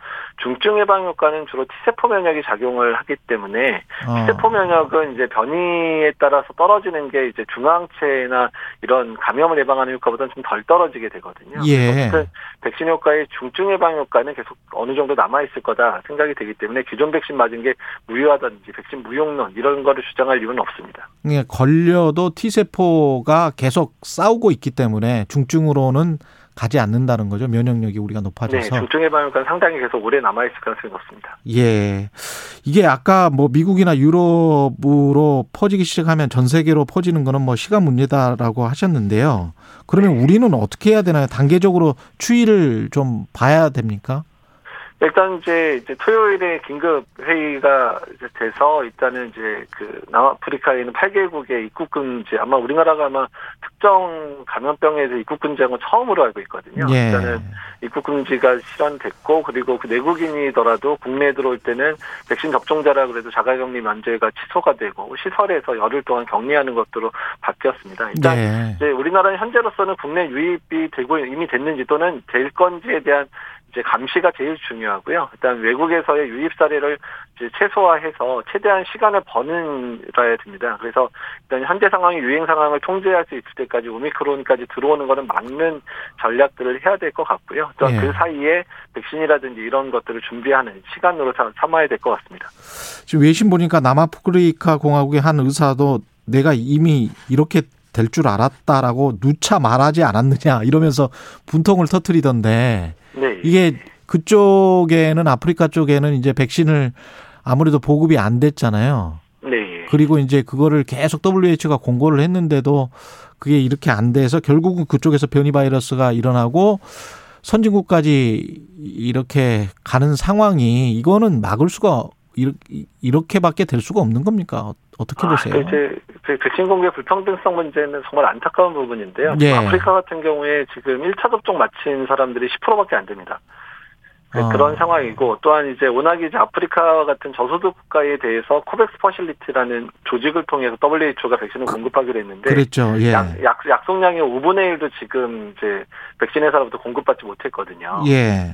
중증 예방 효과는 주로 T세포 면역이 작용을 하기 때문에 어. T세포 면역은 이제 변이에 따라서 떨어지는 게 이제 중앙체나 이런 감염을 예방하는 효과보다는 좀 덜 떨어지게 되거든요. 예. 아무튼 백신 효과의 중증 예방 효과는 계속 어느 정도 남아있을 거다 생각이 되기 때문에 기존 백신 맞은 게 무효하다든지 백신 무용론 이런 거를 주장할 이유는 없습니다. 예, 걸려도 T세포가 계속 싸우고 있기 때문에 중증으로는 가지 않는다는 거죠. 면역력이 우리가 높아져서. 네, 중증 예방 효과는 상당히 계속 오래 남아있을 가능성이 높습니다. 예, 이게 아까 뭐 미국이나 유럽으로 퍼지기 시작하면 전 세계로 퍼지는 거는 뭐 시간 문제다라고 하셨는데요. 그러면 네. 우리는 어떻게 해야 되나요? 단계적으로 추이를 좀 봐야 됩니까? 일단 이제 이제 토요일에 긴급 회의가 이제 돼서 일단은 이제 그 남아프리카에 있는 여덟 개국의 입국 금지, 아마 우리나라가 아마 특정 감염병에 대해서 입국 금지한 건 처음으로 알고 있거든요. 예. 일단은 입국 금지가 실현됐고, 그리고 그 내국인이더라도 국내에 들어올 때는 백신 접종자라 그래도 자가격리 면제가 취소가 되고 시설에서 열흘 동안 격리하는 것으로 바뀌었습니다. 일단 네. 이제 우리나라는 현재로서는 국내 유입이 되고 이미 됐는지 또는 될 건지에 대한 이제 감시가 제일 중요하고요. 일단 외국에서의 유입 사례를 이제 최소화해서 최대한 시간을 버는라야 됩니다. 그래서 일단 현재 상황이 유행 상황을 통제할 수 있을 때까지 오미크론까지 들어오는 거는 막는 전략들을 해야 될 것 같고요. 또 그 예. 사이에 백신이라든지 이런 것들을 준비하는 시간으로 삼아야 될 것 같습니다. 지금 외신 보니까 남아프리카 공화국의 한 의사도 내가 이미 이렇게 될 줄 알았다라고 누차 말하지 않았느냐 이러면서 분통을 터뜨리던데 네. 이게 그쪽에는 아프리카 쪽에는 이제 백신을 아무래도 보급이 안 됐잖아요. 네. 그리고 이제 그거를 계속 더블유에이치오가 공고를 했는데도 그게 이렇게 안 돼서 결국은 그쪽에서 변이 바이러스가 일어나고 선진국까지 이렇게 가는 상황이 이거는 막을 수가 이렇게밖에 될 수가 없는 겁니까? 어떻게 보세요? 아, 이제 백신 공개 불평등성 문제는 정말 안타까운 부분인데요. 예. 아프리카 같은 경우에 지금 일 차 접종 마친 사람들이 십 퍼센트밖에 안 됩니다. 그런 어. 상황이고, 또한 이제 워낙 이제 아프리카 같은 저소득 국가에 대해서 코백스 퍼실리티라는 조직을 통해서 더블유에이치오가 백신을 그, 공급하기로 했는데, 그랬죠. 예. 약, 약, 약속량의 오분의 일도 지금 이제 백신 회사로부터 공급받지 못했거든요. 예.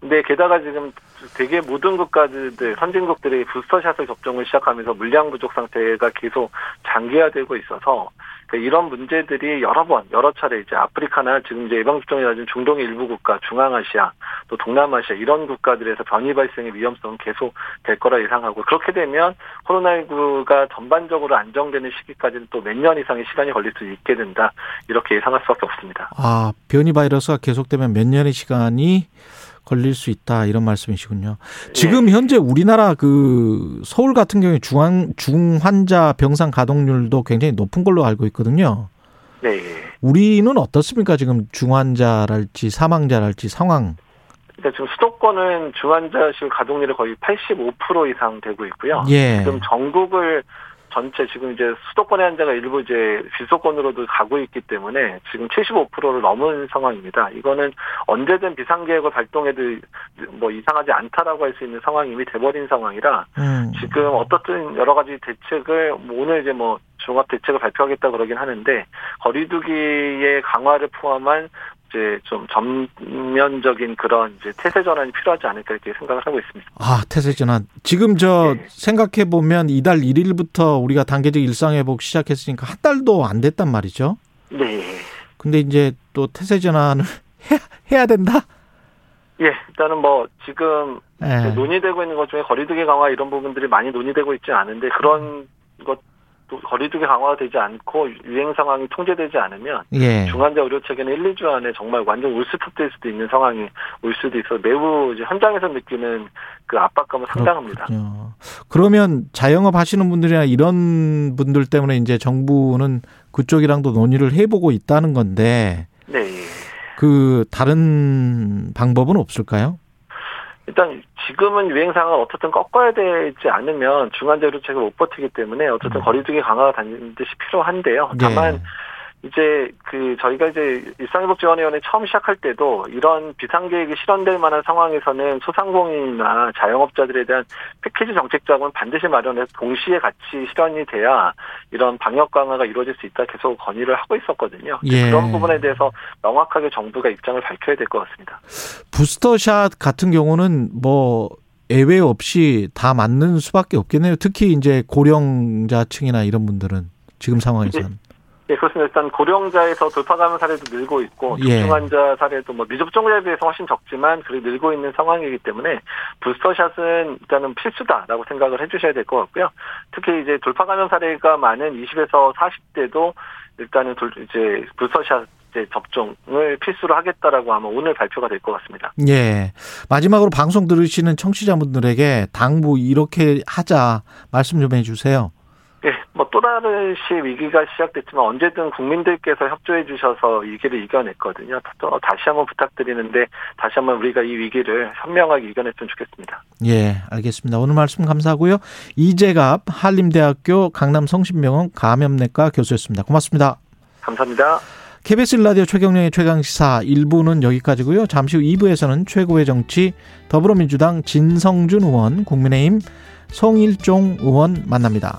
근데 게다가 지금 되게 모든 국가들, 선진국들이 부스터샷을 접종을 시작하면서 물량 부족 상태가 계속 장기화되고 있어서 이런 문제들이 여러 번, 여러 차례 이제 아프리카나 지금 이제 예방접종이 낮은 중동의 일부 국가, 중앙아시아, 또 동남아시아 이런 국가들에서 변이 발생의 위험성은 계속 될 거라 예상하고 그렇게 되면 코로나십구가 전반적으로 안정되는 시기까지는 또 몇 년 이상의 시간이 걸릴 수 있게 된다. 이렇게 예상할 수밖에 없습니다. 아, 변이 바이러스가 계속되면 몇 년의 시간이 걸릴 수 있다 이런 말씀이시군요. 지금 예. 현재 우리나라 그 서울 같은 경우에 중환, 중환자 병상 가동률도 굉장히 높은 걸로 알고 있거든요. 네. 우리는 어떻습니까? 지금 중환자랄지 사망자랄지 상황. 그러니까 지금 수도권은 중환자실 가동률이 거의 팔십오 퍼센트 이상 되고 있고요. 예. 지금 전국을 전체 지금 이제 수도권의 환자가 일부 이제 비수도권으로도 가고 있기 때문에 지금 칠십오 퍼센트를 넘은 상황입니다. 이거는 언제든 비상계획을 발동해도 뭐 이상하지 않다라고 할 수 있는 상황이 이미 돼버린 상황이라 음. 지금 어떻든 여러 가지 대책을 뭐 오늘 이제 뭐 종합 대책을 발표하겠다 그러긴 하는데 거리두기의 강화를 포함한 이제 좀 전면적인 그런 이제 태세 전환이 필요하지 않을까 이렇게 생각을 하고 있습니다. 아, 태세 전환. 지금 저 네. 생각해 보면 이달 일 일부터 우리가 단계적 일상 회복 시작했으니까 한 달도 안 됐단 말이죠. 네. 근데 이제 또 태세 전환을 해야, 해야 된다? 예, 일단은 뭐 지금 네. 논의되고 있는 것 중에 거리두기 강화 이런 부분들이 많이 논의되고 있지 않은데 그런 것 거리두기 강화가 되지 않고 유행 상황이 통제되지 않으면 예. 중환자 의료 체계는 일, 이주 안에 정말 완전 울스톱될 수도 있는 상황이 올 수도 있어 매우 이제 현장에서 느끼는 그 압박감은 상당합니다. 그렇군요. 그러면 자영업 하시는 분들이나 이런 분들 때문에 이제 정부는 그쪽이랑도 논의를 해보고 있다는 건데 네. 그 다른 방법은 없을까요? 일단 지금은 유행 상황을 어떻든 꺾어야 되지 않으면 중환자 의료 체계를 못 버티기 때문에 어쨌든 거리두기 강화가 반드시 필요한데요. 다만 네. 이제 그 저희가 이제 일상회복지원위원회 처음 시작할 때도 이런 비상계획이 실현될 만한 상황에서는 소상공인이나 자영업자들에 대한 패키지 정책 자금은 반드시 마련해서 동시에 같이 실현이 돼야 이런 방역 강화가 이루어질 수 있다 계속 건의를 하고 있었거든요. 예. 그런 부분에 대해서 명확하게 정부가 입장을 밝혀야 될 것 같습니다. 부스터샷 같은 경우는 뭐 예외 없이 다 맞는 수밖에 없겠네요. 특히 이제 고령자층이나 이런 분들은 지금 상황에서는. 네. 예, 그렇습니다. 일단 고령자에서 돌파 감염 사례도 늘고 있고 중증 환자 사례도 뭐 미접종자에 비해서 훨씬 적지만 그래도 늘고 있는 상황이기 때문에 부스터샷은 일단은 필수다라고 생각을 해주셔야 될 것 같고요. 특히 이제 돌파 감염 사례가 많은 이십에서 사십대도 일단은 돌, 이제 부스터샷 이제 접종을 필수로 하겠다라고 아마 오늘 발표가 될 것 같습니다. 예. 마지막으로 방송 들으시는 청취자분들에게 당부 이렇게 하자 말씀 좀 해주세요. 예, 뭐 또 다른 시 위기가 시작됐지만 언제든 국민들께서 협조해 주셔서 이 위기를 이겨냈거든요. 또 다시 한번 부탁드리는데 다시 한번 우리가 이 위기를 현명하게 이겨냈으면 좋겠습니다. 예, 알겠습니다. 오늘 말씀 감사하고요. 이재갑 한림대학교 강남성심병원 감염내과 교수였습니다. 고맙습니다. 감사합니다. 케이비에스 일 라디오 최경영의 최강시사 일 부는 여기까지고요. 잠시 후 이 부에서는 최고의 정치 더불어민주당 진성준 의원, 국민의힘 성일종 의원 만납니다.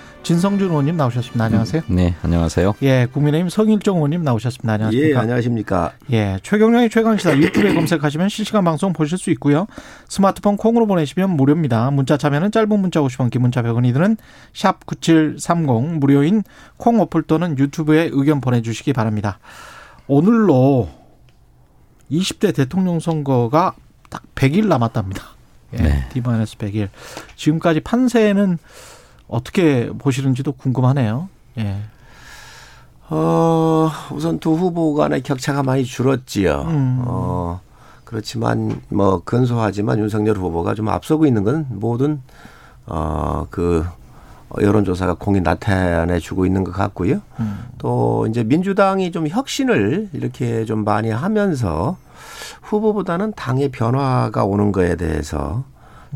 진성준 의원님 나오셨습니다. 안녕하세요. 네, 안녕하세요. 예, 국민의힘 성일종 의원님 나오셨습니다. 안녕하십니까? 예, 안녕하십니까? 예, 최경영의 최강시사 유튜브에 검색하시면 실시간 방송 보실 수 있고요. 스마트폰 콩으로 보내시면 무료입니다. 문자 참여는 짧은 문자 오십 원, 긴 문자 백 원, 이들은 샵 구칠삼공 무료인 콩 어플 또는 유튜브에 의견 보내주시기 바랍니다. 오늘로 이십 대 대통령 선거가 딱 백 일 남았답니다. 예, 네. 디 마이너스 백 일. 지금까지 판세는 어떻게 보시는지도 궁금하네요. 예. 어, 우선 두 후보 간의 격차가 많이 줄었지요. 음. 어, 그렇지만 뭐 근소하지만 윤석열 후보가 좀 앞서고 있는 건 모든 어, 그 여론조사가 공이 나타내주고 있는 것 같고요. 음. 또 이제 민주당이 좀 혁신을 이렇게 좀 많이 하면서 후보보다는 당의 변화가 오는 거에 대해서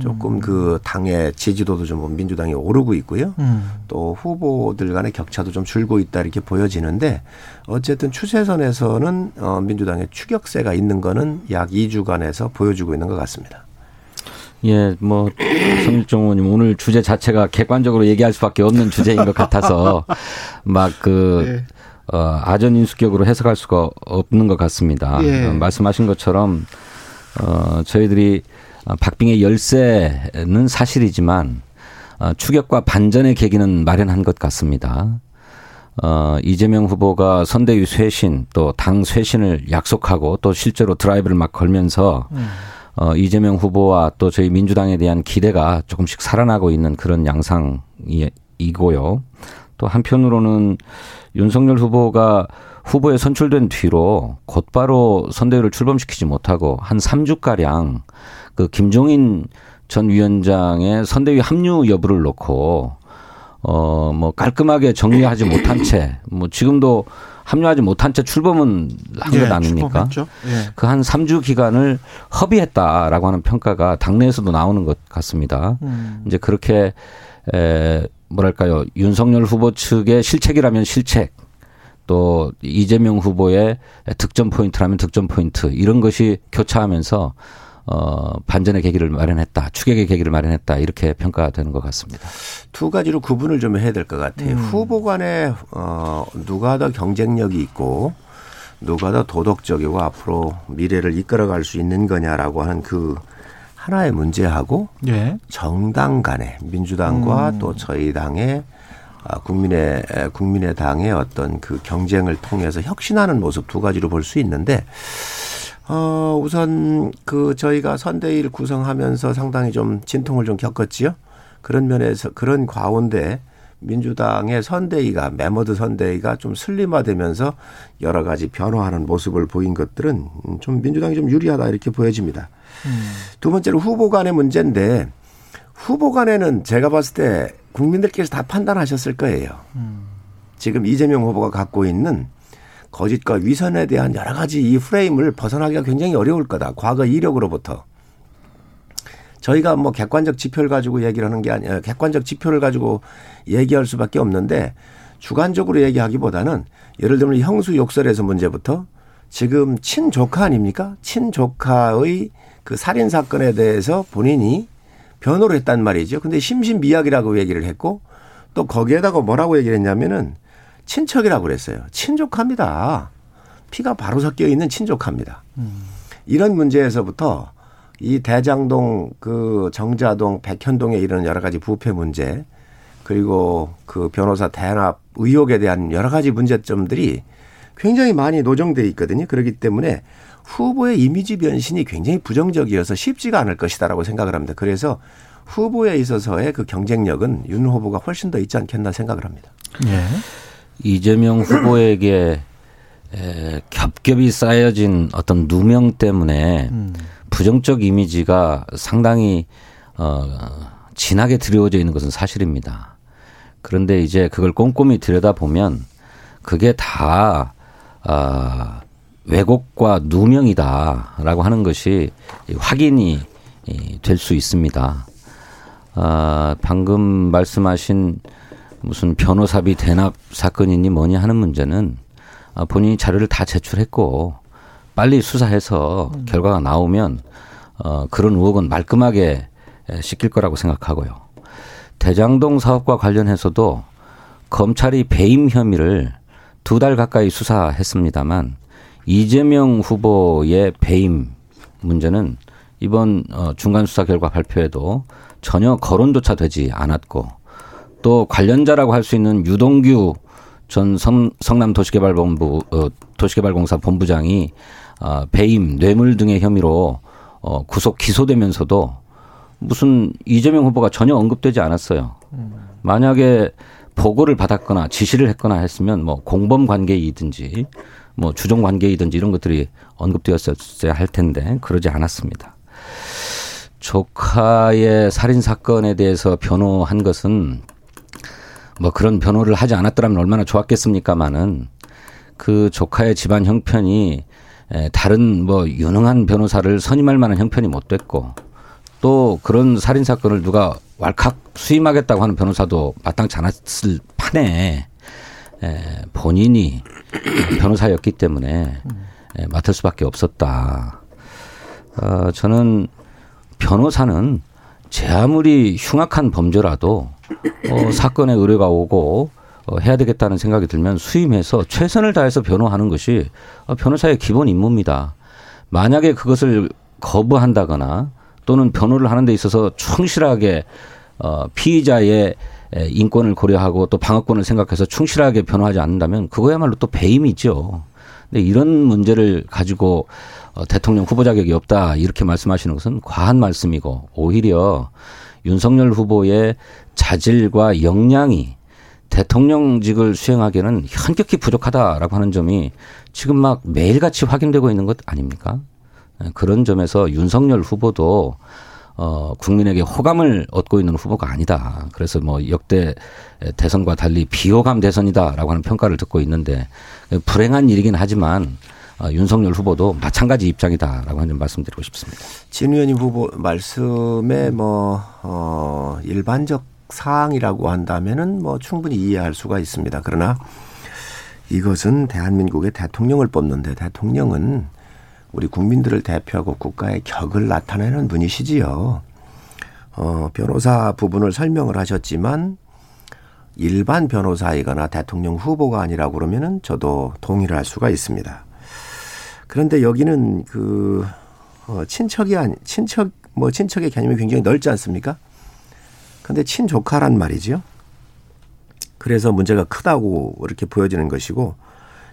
조금 그 당의 지지도도 좀 민주당이 오르고 있고요. 음. 또 후보들 간의 격차도 좀 줄고 있다 이렇게 보여지는데 어쨌든 추세선에서는 민주당의 추격세가 있는 거는 약 이 주간에서 보여주고 있는 것 같습니다. 예, 뭐 성일종 의원님 오늘 주제 자체가 객관적으로 얘기할 수밖에 없는 주제인 것 같아서 막 그 어, 아전인수격으로 해석할 수가 없는 것 같습니다. 예. 말씀하신 것처럼 어, 저희들이 박빙의 열세는 사실이지만 추격과 반전의 계기는 마련한 것 같습니다. 어, 이재명 후보가 선대위 쇄신 또 당 쇄신을 약속하고 또 실제로 드라이브를 막 걸면서 음. 어, 이재명 후보와 또 저희 민주당에 대한 기대가 조금씩 살아나고 있는 그런 양상이고요. 또 한편으로는 윤석열 후보가 후보에 선출된 뒤로 곧바로 선대위를 출범시키지 못하고 한 삼 주가량 그 김종인 전 위원장의 선대위 합류 여부를 놓고 어, 뭐 깔끔하게 정리하지 못한 채, 뭐 지금도 합류하지 못한 채 출범은 한 것 예, 아닙니까? 예. 그 한 삼 주 기간을 허비했다라고 하는 평가가 당내에서도 나오는 것 같습니다. 음. 이제 그렇게 에, 뭐랄까요, 윤석열 후보 측의 실책이라면 실책, 또 이재명 후보의 득점 포인트라면 득점 포인트, 이런 것이 교차하면서 어, 반전의 계기를 마련했다, 추격의 계기를 마련했다, 이렇게 평가되는 것 같습니다. 두 가지로 구분을 좀 해야 될 것 같아요. 음. 후보 간에 어, 누가 더 경쟁력이 있고 누가 더 도덕적이고 앞으로 미래를 이끌어갈 수 있는 거냐라고 하는 그 하나의 문제하고 예. 정당 간에 민주당과 음. 또 저희 당의 국민의, 국민의 당의 어떤 그 경쟁을 통해서 혁신하는 모습 두 가지로 볼 수 있는데 어, 우선, 그, 저희가 선대위를 구성하면서 상당히 좀 진통을 좀 겪었지요. 그런 면에서, 그런 가운데 민주당의 선대위가, 메모드 선대위가 좀 슬림화되면서 여러 가지 변화하는 모습을 보인 것들은 좀 민주당이 좀 유리하다 이렇게 보여집니다. 음. 두 번째로 후보 간의 문제인데, 후보 간에는 제가 봤을 때 국민들께서 다 판단하셨을 거예요. 음. 지금 이재명 후보가 갖고 있는 거짓과 위선에 대한 여러 가지 이 프레임을 벗어나기가 굉장히 어려울 거다. 과거 이력으로부터. 저희가 뭐 객관적 지표를 가지고 얘기를 하는 게 아니라 객관적 지표를 가지고 얘기할 수밖에 없는데 주관적으로 얘기하기보다는 예를 들면 형수 욕설에서 문제부터 지금 친조카 아닙니까? 친조카의 그 살인 사건에 대해서 본인이 변호를 했단 말이죠. 근데 심신미약이라고 얘기를 했고 또 거기에다가 뭐라고 얘기를 했냐면은 친척이라고 그랬어요. 친족합니다. 피가 바로 섞여 있는 친족합니다. 음. 이런 문제에서부터 이 대장동, 그 정자동, 백현동에 이런 여러 가지 부패 문제 그리고 그 변호사 대납 의혹에 대한 여러 가지 문제점들이 굉장히 많이 노정돼 있거든요. 그렇기 때문에 후보의 이미지 변신이 굉장히 부정적이어서 쉽지가 않을 것이다라고 생각을 합니다. 그래서 후보에 있어서의 그 경쟁력은 윤 후보가 훨씬 더 있지 않겠나 생각을 합니다. 네. 이재명 후보에게 에, 겹겹이 쌓여진 어떤 누명 때문에 음. 부정적 이미지가 상당히 어, 진하게 드리워져 있는 것은 사실입니다. 그런데 이제 그걸 꼼꼼히 들여다보면 그게 다 어, 왜곡과 누명이다라고 하는 것이 확인이 될 수 있습니다. 어, 방금 말씀하신 무슨 변호사비 대납 사건이니 뭐니 하는 문제는 본인이 자료를 다 제출했고 빨리 수사해서 음. 결과가 나오면 어, 그런 의혹은 말끔하게 씻길 거라고 생각하고요. 대장동 사업과 관련해서도 검찰이 배임 혐의를 두 달 가까이 수사했습니다만 이재명 후보의 배임 문제는 이번 어, 중간수사 결과 발표에도 전혀 거론조차 되지 않았고 또 관련자라고 할 수 있는 유동규 전 성, 성남도시개발본부 어, 도시개발공사 본부장이 어, 배임, 뇌물 등의 혐의로 어, 구속 기소되면서도 무슨 이재명 후보가 전혀 언급되지 않았어요. 만약에 보고를 받았거나 지시를 했거나 했으면 뭐 공범 관계이든지 뭐 주종 관계이든지 이런 것들이 언급되었어야 할 텐데 그러지 않았습니다. 조카의 살인 사건에 대해서 변호한 것은 뭐 그런 변호를 하지 않았더라면 얼마나 좋았겠습니까만은 그 조카의 집안 형편이 다른 뭐 유능한 변호사를 선임할 만한 형편이 못 됐고 또 그런 살인 사건을 누가 왈칵 수임하겠다고 하는 변호사도 마땅치 않았을 판에 본인이 변호사였기 때문에 맡을 수밖에 없었다. 저는 변호사는 제 아무리 흉악한 범죄라도 어, 사건에 의뢰가 오고 어, 해야 되겠다는 생각이 들면 수임해서 최선을 다해서 변호하는 것이 변호사의 기본 임무입니다. 만약에 그것을 거부한다거나 또는 변호를 하는 데 있어서 충실하게 어, 피의자의 인권을 고려하고 또 방어권을 생각해서 충실하게 변호하지 않는다면 그거야말로 또 배임이죠. 근데 이런 문제를 가지고 어, 대통령 후보 자격이 없다 이렇게 말씀하시는 것은 과한 말씀이고 오히려 윤석열 후보의 자질과 역량이 대통령직을 수행하기에는 현격히 부족하다라고 하는 점이 지금 막 매일같이 확인되고 있는 것 아닙니까? 그런 점에서 윤석열 후보도 어, 국민에게 호감을 얻고 있는 후보가 아니다. 그래서 뭐 역대 대선과 달리 비호감 대선이다라고 하는 평가를 듣고 있는데, 불행한 일이긴 하지만 어, 윤석열 후보도 마찬가지 입장이다라고 한 점 말씀드리고 싶습니다. 진 의원님 후보 말씀에 뭐 어, 일반적 사항이라고 한다면은 뭐 충분히 이해할 수가 있습니다. 그러나 이것은 대한민국의 대통령을 뽑는데, 대통령은 우리 국민들을 대표하고 국가의 격을 나타내는 분이시지요. 어, 변호사 부분을 설명을 하셨지만 일반 변호사이거나 대통령 후보가 아니라고 그러면은 저도 동의를 할 수가 있습니다. 그런데 여기는 그 어, 친척이 아니 친척 뭐 친척의 개념이 굉장히 넓지 않습니까? 근데 친조카란 말이죠. 그래서 문제가 크다고 이렇게 보여지는 것이고,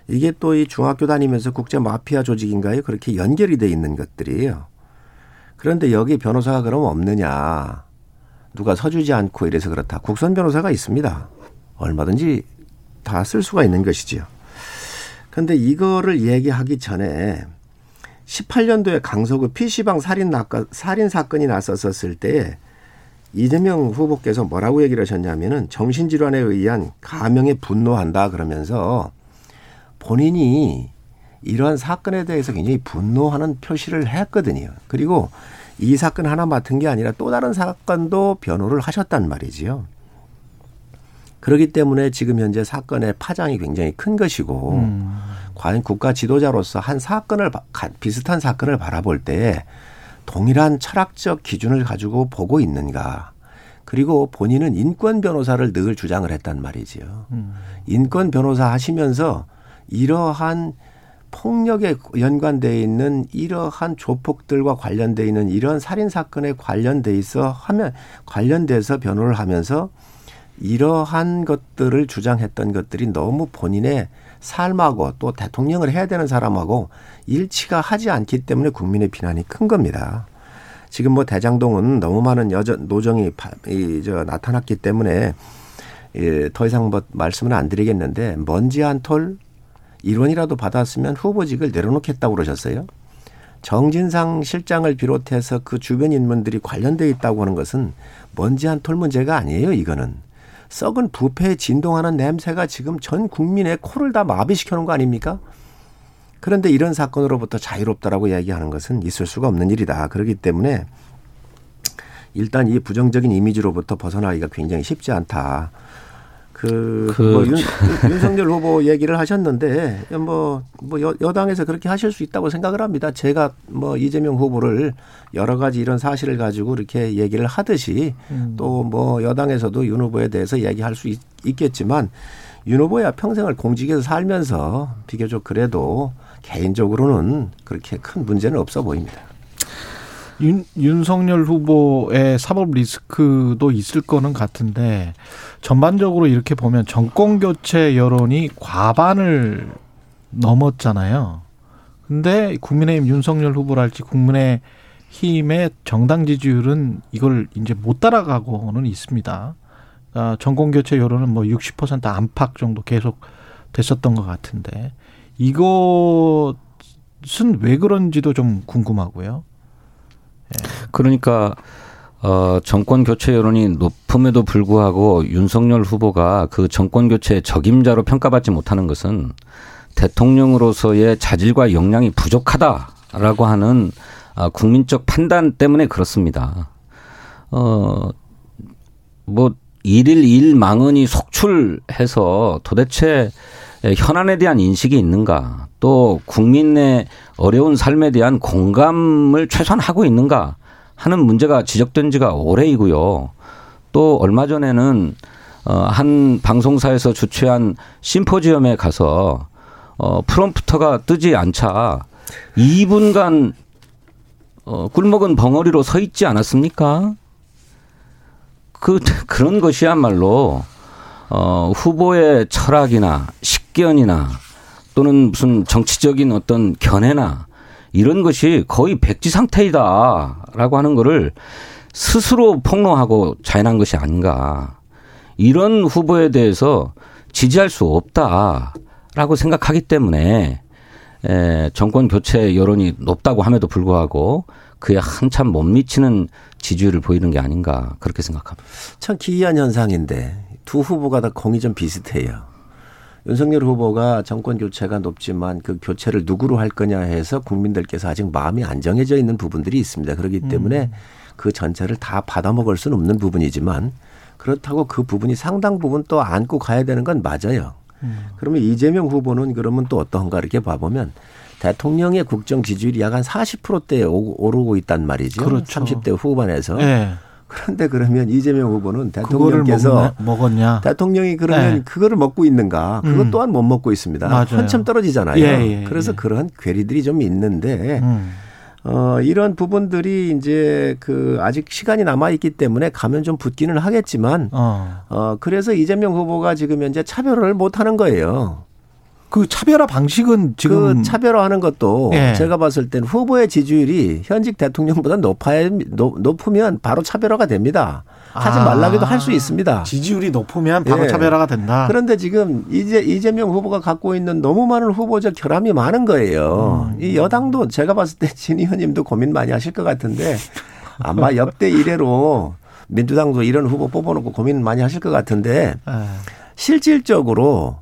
이게 또 이 중학교 다니면서 국제 마피아 조직인가요? 그렇게 연결이 돼 있는 것들이에요. 그런데 여기 변호사가 그럼 없느냐. 누가 서주지 않고 이래서 그렇다. 국선 변호사가 있습니다. 얼마든지 다 쓸 수가 있는 것이지요. 그런데 이거를 얘기하기 전에 십팔 년도에 강서구 피씨방 살인 낙가, 살인 사건이 났었을 때에 이재명 후보께서 뭐라고 얘기를 하셨냐면은, 정신질환에 의한 가명에 분노한다 그러면서 본인이 이러한 사건에 대해서 굉장히 분노하는 표시를 했거든요. 그리고 이 사건 하나 맡은 게 아니라 또 다른 사건도 변호를 하셨단 말이지요. 그렇기 때문에 지금 현재 사건의 파장이 굉장히 큰 것이고, 음. 과연 국가 지도자로서 한 사건을, 비슷한 사건을 바라볼 때에 동일한 철학적 기준을 가지고 보고 있는가. 그리고 본인은 인권 변호사를 늘 주장을 했단 말이지요. 음. 인권 변호사 하시면서 이러한 폭력에 연관되어 있는 이러한 조폭들과 관련되어 있는 이런 살인 사건에 관련돼 있어 하면 관련돼서 변호를 하면서 이러한 것들을 주장했던 것들이 너무 본인의 삶하고 또 대통령을 해야 되는 사람하고 일치가 하지 않기 때문에 국민의 비난이 큰 겁니다. 지금 뭐 대장동은 너무 많은 여저, 노정이 파, 이, 저, 나타났기 때문에 예, 더 이상 뭐 말씀은 안 드리겠는데, 먼지 한 톨 일 원이라도 받았으면 후보직을 내려놓겠다고 그러셨어요. 정진상 실장을 비롯해서 그 주변 인물들이 관련되어 있다고 하는 것은 먼지 한 톨 문제가 아니에요. 이거는 썩은 부패에 진동하는 냄새가 지금 전 국민의 코를 다 마비시켜 놓은 거 아닙니까? 그런데 이런 사건으로부터 자유롭다라고 이야기하는 것은 있을 수가 없는 일이다. 그렇기 때문에 일단 이 부정적인 이미지로부터 벗어나기가 굉장히 쉽지 않다. 그, 그 뭐 윤, 윤석열 후보 얘기를 하셨는데 뭐, 뭐 여, 여당에서 그렇게 하실 수 있다고 생각을 합니다. 제가 뭐 이재명 후보를 여러 가지 이런 사실을 가지고 이렇게 얘기를 하듯이 음. 또 뭐 여당에서도 윤 후보에 대해서 얘기할 수 있, 있겠지만, 윤 후보야 평생을 공직에서 살면서 비교적 그래도 개인적으로는 그렇게 큰 문제는 없어 보입니다. 윤, 윤석열 후보의 사법 리스크도 있을 거는 같은데, 전반적으로 이렇게 보면 정권교체 여론이 과반을 넘었잖아요. 근데 국민의힘 윤석열 후보랄지 국민의힘의 정당 지지율은 이걸 이제 못 따라가고는 있습니다. 그러니까 정권교체 여론은 뭐 육십 퍼센트 안팎 정도 계속 됐었던 것 같은데, 이것은 왜 그런지도 좀 궁금하고요. 그러니까 어, 정권 교체 여론이 높음에도 불구하고 윤석열 후보가 그 정권 교체의 적임자로 평가받지 못하는 것은 대통령으로서의 자질과 역량이 부족하다라고 하는 어, 국민적 판단 때문에 그렇습니다. 어, 뭐 일일 일망언이 속출해서 도대체 현안에 대한 인식이 있는가, 또 국민의 어려운 삶에 대한 공감을 최소한 하고 있는가 하는 문제가 지적된 지가 오래이고요. 또 얼마 전에는 한 방송사에서 주최한 심포지엄에 가서 프롬프터가 뜨지 않자 이 분간 꿀먹은 벙어리로 서 있지 않았습니까? 그, 그런 것이야말로 어, 후보의 철학이나 식견이나 또는 무슨 정치적인 어떤 견해나 이런 것이 거의 백지 상태이다라고 하는 거를 스스로 폭로하고 자인한 것이 아닌가. 이런 후보에 대해서 지지할 수 없다라고 생각하기 때문에 정권 교체 여론이 높다고 함에도 불구하고 그에 한참 못 미치는 지지율을 보이는 게 아닌가 그렇게 생각합니다. 참 기이한 현상인데 두 후보가 다 공이 좀 비슷해요. 윤석열 후보가 정권 교체가 높지만 그 교체를 누구로 할 거냐 해서 국민들께서 아직 마음이 안 정해져 있는 부분들이 있습니다. 그렇기 때문에 음. 그 전체를 다 받아먹을 수는 없는 부분이지만 그렇다고 그 부분이 상당 부분 또 안고 가야 되는 건 맞아요. 음. 그러면 이재명 후보는 그러면 또 어떤가 이렇게 봐보면 대통령의 국정 지지율이 약 한 사십 퍼센트대에 오르고 있단 말이죠. 그렇죠. 삼십 대 후반에서. 네. 그런데 그러면 이재명 후보는 대통령께서 먹었냐? 대통령이 그러면 네. 그거를 먹고 있는가? 그것 음. 또한 못 먹고 있습니다. 맞아요. 한참 떨어지잖아요. 예, 예, 그래서 예. 그러한 괴리들이 좀 있는데 음. 어, 이런 부분들이 이제 그 아직 시간이 남아 있기 때문에 가면 좀 붙기는 하겠지만 어. 어, 그래서 이재명 후보가 지금 현재 차별을 못 하는 거예요. 그 차별화 방식은 지금. 그 차별화하는 것도 예. 제가 봤을 땐 후보의 지지율이 현직 대통령보다 높아야, 높으면 바로 차별화가 됩니다. 하지 아, 말라기도 할 수 있습니다. 지지율이 높으면 바로 예. 차별화가 된다. 그런데 지금 이제 이재명 후보가 갖고 있는 너무 많은 후보적 결함이 많은 거예요. 음. 이 여당도 제가 봤을 때 진 의원님도 고민 많이 하실 것 같은데 아마 역대 이래로 민주당도 이런 후보 뽑아놓고 고민 많이 하실 것 같은데 에. 실질적으로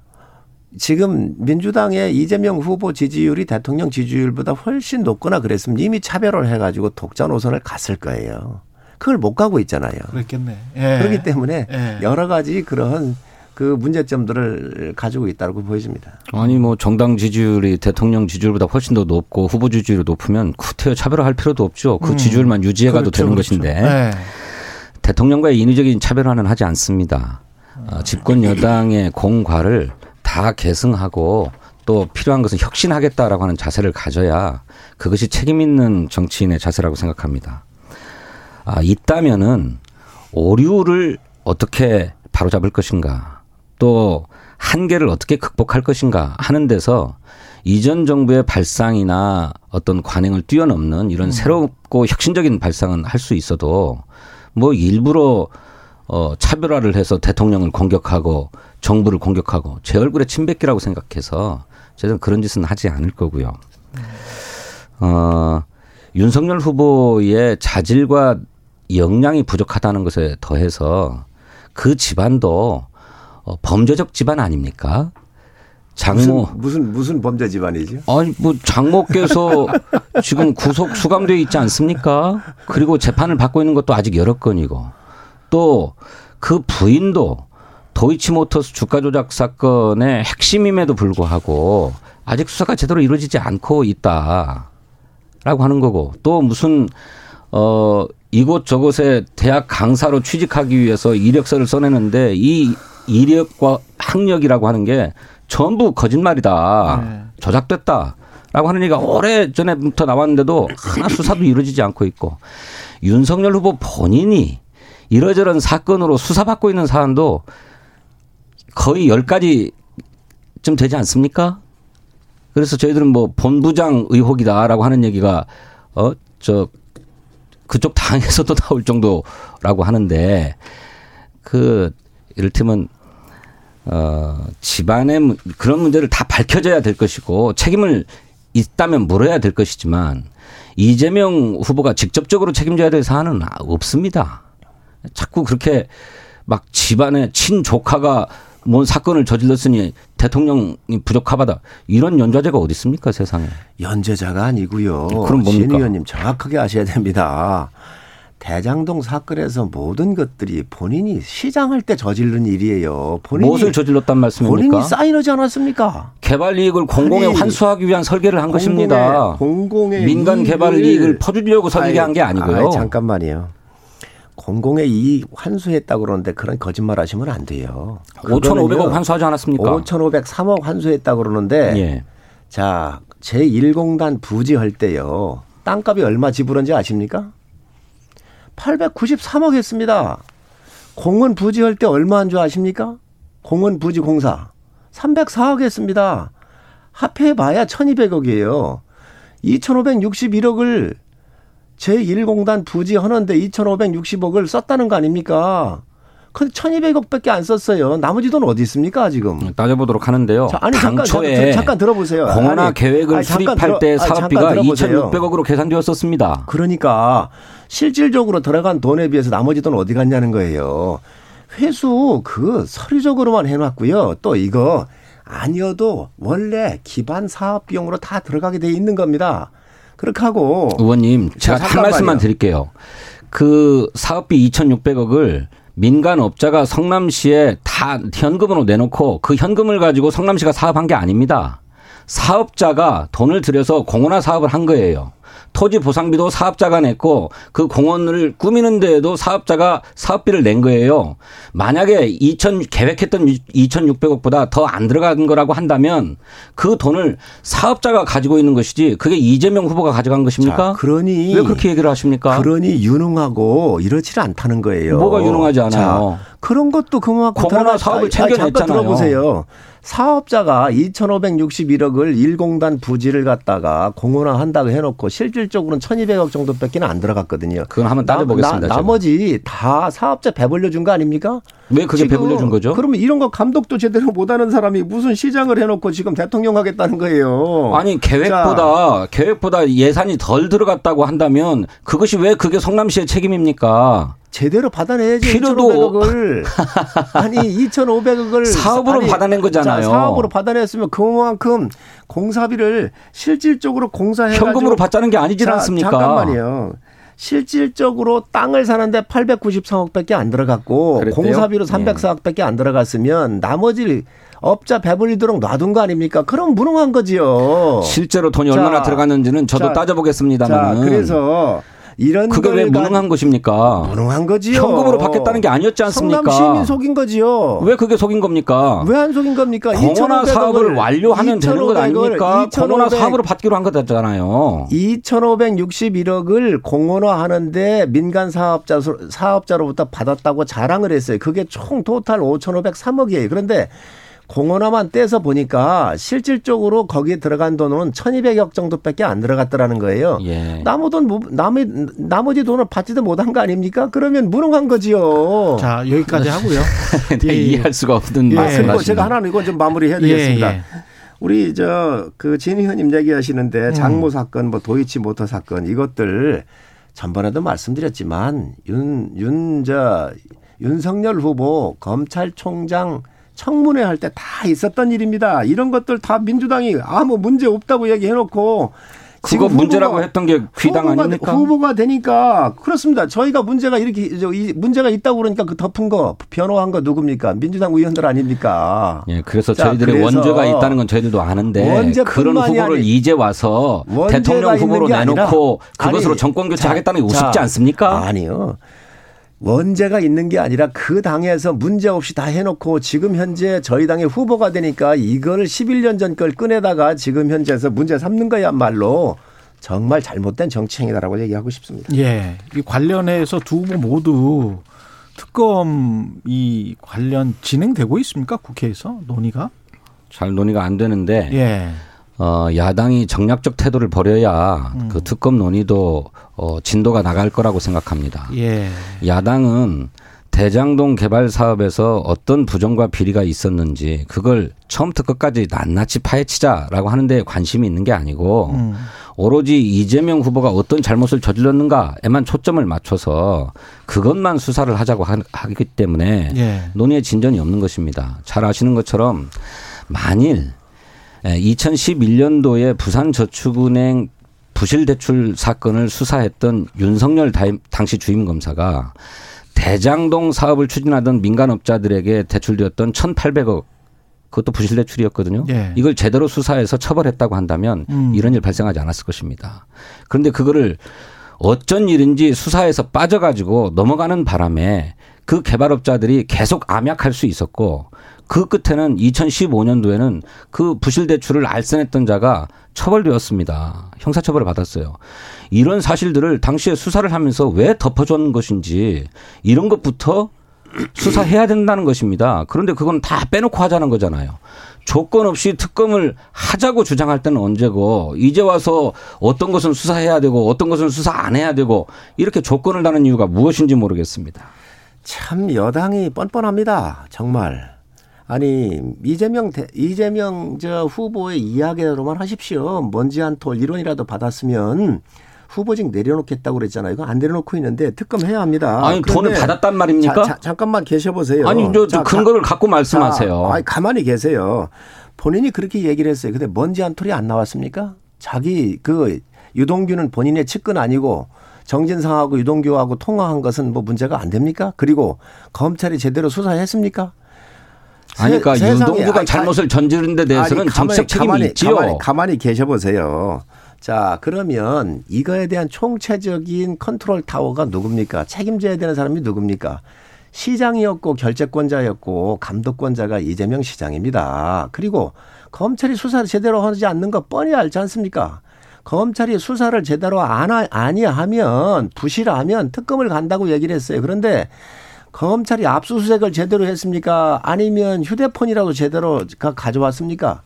지금 민주당의 이재명 후보 지지율이 대통령 지지율보다 훨씬 높거나 그랬으면 이미 차별을 해가지고 독자 노선을 갔을 거예요. 그걸 못 가고 있잖아요. 그렇겠네. 예. 그렇기 때문에 예. 여러 가지 그런 그 문제점들을 가지고 있다고 보여집니다. 아니 뭐 정당 지지율이 대통령 지지율보다 훨씬 더 높고 후보 지지율이 높으면 구태여 차별화할 필요도 없죠. 그 음. 지지율만 유지해가도 그렇죠, 되는 그렇죠. 것인데 예. 대통령과의 인위적인 차별화는 하지 않습니다. 어, 집권 여당의 공과를 다 계승하고 또 필요한 것은 혁신하겠다라고 하는 자세를 가져야 그것이 책임 있는 정치인의 자세라고 생각합니다. 아, 있다면은 오류를 어떻게 바로잡을 것인가 또 한계를 어떻게 극복할 것인가 하는 데서 이전 정부의 발상이나 어떤 관행을 뛰어넘는 이런 새롭고 혁신적인 발상은 할 수 있어도 뭐 일부러 어, 차별화를 해서 대통령을 공격하고 정부를 공격하고 제 얼굴에 침 뱉기라고 생각해서 저는 그런 짓은 하지 않을 거고요. 어, 윤석열 후보의 자질과 역량이 부족하다는 것에 더해서 그 집안도 범죄적 집안 아닙니까? 장모 무슨 무슨, 무슨 범죄 집안이죠? 아니 뭐 장모께서 지금 구속 수감되어 있지 않습니까? 그리고 재판을 받고 있는 것도 아직 여러 건이고. 또 그 부인도 도이치모터스 주가 조작 사건의 핵심임에도 불구하고 아직 수사가 제대로 이루어지지 않고 있다라고 하는 거고 또 무슨 어 이곳저곳에 대학 강사로 취직하기 위해서 이력서를 써내는데 이 이력과 학력이라고 하는 게 전부 거짓말이다. 네. 조작됐다. 라고 하는 얘기가 오래전에부터 나왔는데도 하나 수사도 이루어지지 않고 있고 윤석열 후보 본인이 이러저런 사건으로 수사받고 있는 사안도 거의 열 가지쯤 되지 않습니까? 그래서 저희들은 뭐 본부장 의혹이다라고 하는 얘기가 어, 저 그쪽 당에서도 나올 정도라고 하는데 그 이를테면 어, 집안의 그런 문제를 다 밝혀져야 될 것이고 책임을 있다면 물어야 될 것이지만 이재명 후보가 직접적으로 책임져야 될 사안은 없습니다. 자꾸 그렇게 막 집안에 친조카가 뭔 사건을 저질렀으니 대통령이 부족하다 이런 연좌제가 어디 있습니까 세상에. 연좌제가 아니고요. 그럼 뭡니까? 진 의원님 정확하게 아셔야 됩니다. 대장동 사건에서 모든 것들이 본인이 시장할 때 저지른 일이에요. 본인이 무엇을 저질렀단 말씀입니까? 본인이 사인하지 않았습니까? 개발 이익을 공공에 아니, 환수하기 위한 설계를 한 공공의, 것입니다. 공공의 민간 개발 이익을, 이익을 퍼주려고 설계한 게 아니고요. 아이, 잠깐만요. 공공의 이익 환수했다고 그러는데 그런 거짓말 하시면 안 돼요. 오천오백억 환수하지 않았습니까? 오천오백삼억 환수했다고 그러는데 예. 자, 제일 공단 부지할 때요. 땅값이 얼마 지불한지 아십니까? 팔백구십삼억 했습니다. 공원 부지할 때 얼마 한 줄 아십니까? 공원 부지 공사. 삼백사억 했습니다. 합해봐야 천이백억이에요. 이천오백육십일억을 제일 공단 부지하는데 이천오백육십억을 썼다는 거 아닙니까? 근데 천이백억밖에 안 썼어요. 나머지 돈 어디 있습니까 지금? 따져보도록 하는데요. 자, 아니 잠깐, 잠깐 잠깐 들어보세요. 공원화 아니, 계획을 아니, 수립할 들어, 때 사업비가 이천육백억으로 계산되었었습니다. 그러니까 실질적으로 들어간 돈에 비해서 나머지 돈 어디 갔냐는 거예요. 회수 그 서류적으로만 해놨고요. 또 이거 아니어도 원래 기반 사업 비용으로 다 들어가게 돼 있는 겁니다. 그렇게 하고 의원님 제가 한 말씀만 드릴게요. 그 사업비 이천육백억을 민간 업자가 성남시에 다 현금으로 내놓고 그 현금을 가지고 성남시가 사업한 게 아닙니다. 사업자가 돈을 들여서 공원화 사업을 한 거예요. 토지 보상비도 사업자가 냈고 그 공원을 꾸미는 데에도 사업자가 사업비를 낸 거예요. 만약에 이천 계획했던 이천육백억보다 더 안 들어간 거라고 한다면 그 돈을 사업자가 가지고 있는 것이지 그게 이재명 후보가 가져간 것입니까? 자, 그러니 왜 그렇게 얘기를 하십니까? 그러니 유능하고 이렇지 않다는 거예요. 뭐가 유능하지 않아요? 자, 그런 것도 그만큼 공원화 사업을 챙겨냈잖아요. 잠깐 들어보세요. 사업자가 이천오백육십일억을 일공단 부지를 갖다가 공원화한다고 해놓고 실질적으로는 천이백억 정도밖에 안 들어갔거든요. 그건 한번 따져보겠습니다. 나, 나, 나머지 다 사업자 배불려준 거 아닙니까? 왜 그게 배불려준 거죠? 그러면 이런 거 감독도 제대로 못하는 사람이 무슨 시장을 해놓고 지금 대통령 하겠다는 거예요. 아니 계획보다 자. 계획보다 예산이 덜 들어갔다고 한다면 그것이 왜 그게 성남시의 책임입니까? 제대로 받아내야지. 이천오백억을 아니 이천오백억을 사업으로 아니, 받아낸 거잖아요. 자, 사업으로 받아냈으면 그만큼 공사비를 실질적으로 공사해 현금으로 받자는 게 아니지 자, 않습니까? 잠깐만요. 실질적으로 땅을 사는데 팔백구십삼억밖에 안 들어갔고 그랬대요? 공사비로 삼백사억밖에 안 들어갔으면 나머지 업자 배불리도록 놔둔 거 아닙니까? 그럼 무능한 거지요. 실제로 돈이 자, 얼마나 들어갔는지는 저도 자, 따져보겠습니다만. 자, 그래서. 이런 그게 왜 무능한 것입니까? 무능한 거지요. 현금으로 받겠다는 게 아니었지 않습니까? 성남시민 속인 거지요. 왜 그게 속인 겁니까? 왜 안 속인 겁니까? 공원화 사업을 완료하면 되는 것 아닙니까? 공원화 사업으로 받기로 한 거잖아요. 이천오백육십일억을 공원화하는데 민간 사업자, 사업자로부터 받았다고 자랑을 했어요. 그게 총 토탈 오천오백삼억이에요. 그런데 공원화만 떼서 보니까 실질적으로 거기에 들어간 돈은 천이백억 정도밖에 안 들어갔더라는 거예요. 예. 나머지 돈, 남의, 나머지 돈을 받지도 못한 거 아닙니까? 그러면 무능한 거지요. 자, 여기까지 하고요. 예. 이해할 수가 없는 예. 말씀하시네요. 그리고 제가 하나는 이건 좀 마무리해야 되겠습니다. 예. 예. 우리 저 그 진 의원님 얘기하시는데 장모 사건, 뭐 도이치모터 사건 이것들 전번에도 말씀드렸지만 윤, 윤, 저, 윤석열 후보 검찰총장 청문회 할 때 다 있었던 일입니다. 이런 것들 다 민주당이 아무 문제 없다고 얘기해놓고 지금 그거 문제라고 후보가, 했던 게 귀당 후보가, 아닙니까? 후보가 되니까 그렇습니다. 저희가 문제가 이렇게 문제가 있다고 그러니까 그 덮은 거 변호한 거 누굽니까? 민주당 의원들 아닙니까? 예, 그래서 자, 저희들의 그래서 원죄가 있다는 건 저희들도 아는데 그런 후보를 아니, 이제 와서 대통령 후보로 내놓고 아니, 그것으로 정권 교체하겠다는 게 우습지 않습니까? 아니요. 원죄가 있는 게 아니라 그 당에서 문제 없이 다 해놓고 지금 현재 저희 당의 후보가 되니까 이걸 십일 년 전 걸 꺼내다가 지금 현재에서 문제 삼는 거야말로 정말 잘못된 정치행위다라고 얘기하고 싶습니다. 예, 이 관련해서 두 분 모두 특검이 관련 진행되고 있습니까? 국회에서 논의가? 잘 논의가 안 되는데. 예. 어, 야당이 정략적 태도를 벌여야 음. 그 특검 논의도 어, 진도가 나갈 거라고 생각합니다. 예. 야당은 대장동 개발 사업에서 어떤 부정과 비리가 있었는지 그걸 처음부터 끝까지 낱낱이 파헤치자라고 하는 데 관심이 있는 게 아니고 음. 오로지 이재명 후보가 어떤 잘못을 저질렀는가에만 초점을 맞춰서 그것만 수사를 하자고 하, 하기 때문에 예. 논의에 진전이 없는 것입니다. 잘 아시는 것처럼 만일 이천십일 년도에 부산저축은행 부실대출 사건을 수사했던 윤석열 당시 주임검사가 대장동 사업을 추진하던 민간업자들에게 대출되었던 천팔백억 그것도 부실대출이었거든요. 예. 이걸 제대로 수사해서 처벌했다고 한다면 음. 이런 일 발생하지 않았을 것입니다. 그런데 그거를 어쩐 일인지 수사에서 빠져가지고 넘어가는 바람에 그 개발업자들이 계속 암약할 수 있었고 그 끝에는 이천십오 년도에는 그 부실대출을 알선했던 자가 처벌되었습니다. 형사처벌을 받았어요. 이런 사실들을 당시에 수사를 하면서 왜 덮어준 것인지 이런 것부터 수사해야 된다는 것입니다. 그런데 그건 다 빼놓고 하자는 거잖아요. 조건 없이 특검을 하자고 주장할 때는 언제고 이제 와서 어떤 것은 수사해야 되고 어떤 것은 수사 안 해야 되고 이렇게 조건을 다는 이유가 무엇인지 모르겠습니다. 참 여당이 뻔뻔합니다. 정말. 아니 이재명 대, 이재명 저 후보의 이야기로만 하십시오. 먼지 한 톨 일 원이라도 받았으면 후보직 내려놓겠다고 그랬잖아요. 이거 안 내려놓고 있는데 특검해야 합니다. 아니 돈을 받았단 말입니까? 자, 자, 잠깐만 계셔보세요. 아니 저, 저 자, 근거를 가, 갖고 말씀하세요. 자, 아니 가만히 계세요. 본인이 그렇게 얘기를 했어요. 근데 먼지 한 톨이 안 나왔습니까? 자기 그 유동규는 본인의 측근 아니고 정진상하고 유동규하고 통화한 것은 뭐 문제가 안 됩니까? 그리고 검찰이 제대로 수사했습니까? 아니, 그러니까 윤동규가 잘못을 저지른 데 대해서는 정책 책임이 있지요. 가만히, 가만히 계셔보세요. 자, 그러면 이거에 대한 총체적인 컨트롤 타워가 누굽니까? 책임져야 되는 사람이 누굽니까? 시장이었고 결재권자였고 감독권자가 이재명 시장입니다. 그리고 검찰이 수사를 제대로 하지 않는 거 뻔히 알지 않습니까? 검찰이 수사를 제대로 안 하, 아니하면 부실하면 특검을 간다고 얘기를 했어요. 그런데 검찰이 압수수색을 제대로 했습니까? 아니면 휴대폰이라도 제대로 가져왔습니까?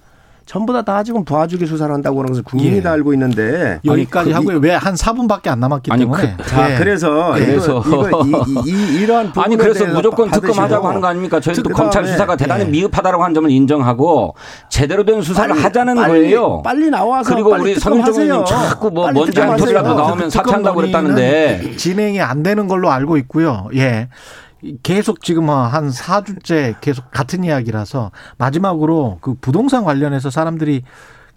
전부 다 다 지금 도와주기 수사를 한다고 하는 것을 국민이 예. 다 알고 있는데. 여기까지 그 하고요. 왜 한 사 분밖에 안 남았기 아니, 때문에. 그, 자, 예. 그래서. 그래서. 이거, 이거, 이, 이, 이, 이러한 부분에 아니, 그래서 무조건 특검하자고 하는 거 아닙니까? 저희도 검찰 수사가 대단히 예. 미흡하다라고 하는 점을 인정하고 제대로 된 수사를 빨리, 하자는 빨리, 거예요. 빨리 나와서. 그리고 빨리 우리 선종훈 의원님 자꾸 뭐 먼지 한 톨이라도 나오면 사퇴한다고 그랬다는데. 진행이 안 되는 걸로 알고 있고요. 예. 계속 지금 한 사 주째 계속 같은 이야기라서 마지막으로 그 부동산 관련해서 사람들이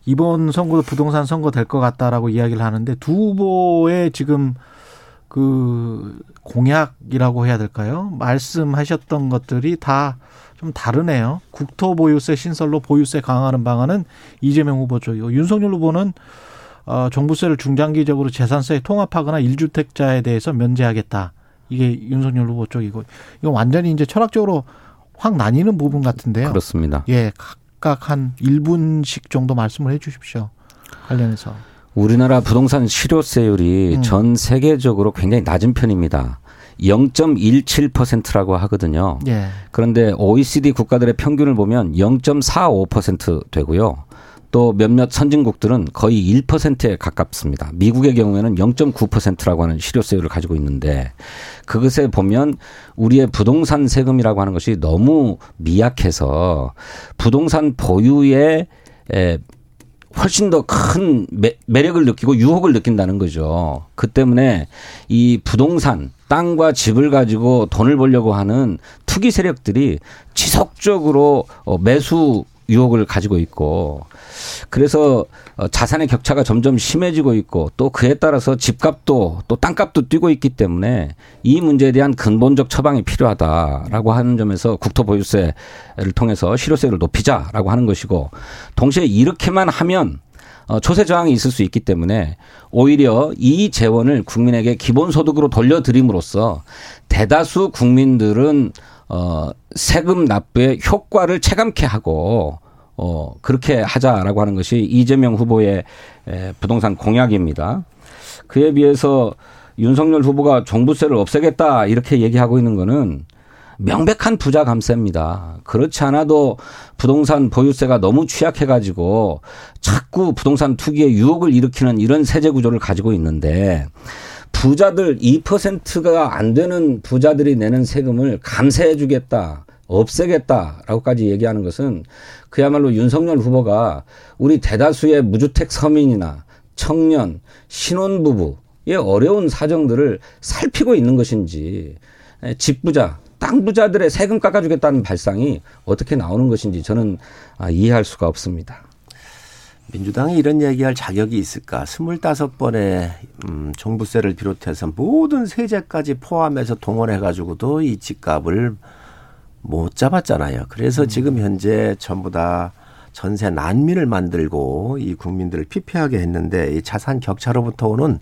이번 선거도 부동산 선거 될 것 같다라고 이야기를 하는데 두 후보의 지금 그 공약이라고 해야 될까요? 말씀하셨던 것들이 다 좀 다르네요. 국토 보유세 신설로 보유세 강화하는 방안은 이재명 후보 쪽이고 윤석열 후보는 어, 종부세를 중장기적으로 재산세에 통합하거나 일 주택자에 대해서 면제하겠다. 이게 윤석열 후보 쪽이고 이건 완전히 이제 철학적으로 확 나뉘는 부분 같은데요. 그렇습니다. 예, 각각 한 일 분씩 정도 말씀을 해 주십시오. 관련해서. 우리나라 부동산 실효세율이 음. 전 세계적으로 굉장히 낮은 편입니다. 영 점 일칠 퍼센트라고 하거든요. 예. 그런데 오이시디 국가들의 평균을 보면 영 점 사오 퍼센트 되고요. 또 몇몇 선진국들은 거의 일 퍼센트에 가깝습니다. 미국의 경우에는 영 점 구 퍼센트라고 하는 실효세율을 가지고 있는데 그것에 보면 우리의 부동산 세금이라고 하는 것이 너무 미약해서 부동산 보유에 훨씬 더 큰 매력을 느끼고 유혹을 느낀다는 거죠. 그 때문에 이 부동산 땅과 집을 가지고 돈을 벌려고 하는 투기 세력들이 지속적으로 매수 유혹을 가지고 있고 그래서 자산의 격차가 점점 심해지고 있고 또 그에 따라서 집값도 또 땅값도 뛰고 있기 때문에 이 문제에 대한 근본적 처방이 필요하다라고 하는 점에서 국토보유세를 통해서 실효세를 높이자라고 하는 것이고 동시에 이렇게만 하면 초세 저항이 있을 수 있기 때문에 오히려 이 재원을 국민에게 기본소득으로 돌려드림으로써 대다수 국민들은 어, 세금 납부의 효과를 체감케 하고, 어, 그렇게 하자라고 하는 것이 이재명 후보의 부동산 공약입니다. 그에 비해서 윤석열 후보가 종부세를 없애겠다 이렇게 얘기하고 있는 거는 명백한 부자 감세입니다. 그렇지 않아도 부동산 보유세가 너무 취약해가지고 자꾸 부동산 투기에 유혹을 일으키는 이런 세제 구조를 가지고 있는데 부자들 이 퍼센트가 안 되는 부자들이 내는 세금을 감세해 주겠다, 없애겠다라고까지 얘기하는 것은 그야말로 윤석열 후보가 우리 대다수의 무주택 서민이나 청년, 신혼부부의 어려운 사정들을 살피고 있는 것인지 집부자, 땅부자들의 세금 깎아주겠다는 발상이 어떻게 나오는 것인지 저는 이해할 수가 없습니다. 민주당이 이런 얘기할 자격이 있을까? 스물다섯 번의 음, 종부세를 비롯해서 모든 세제까지 포함해서 동원해가지고도 이 집값을 못 잡았잖아요. 그래서 음. 지금 현재 전부 다 전세 난민을 만들고 이 국민들을 피폐하게 했는데 이 자산 격차로부터 오는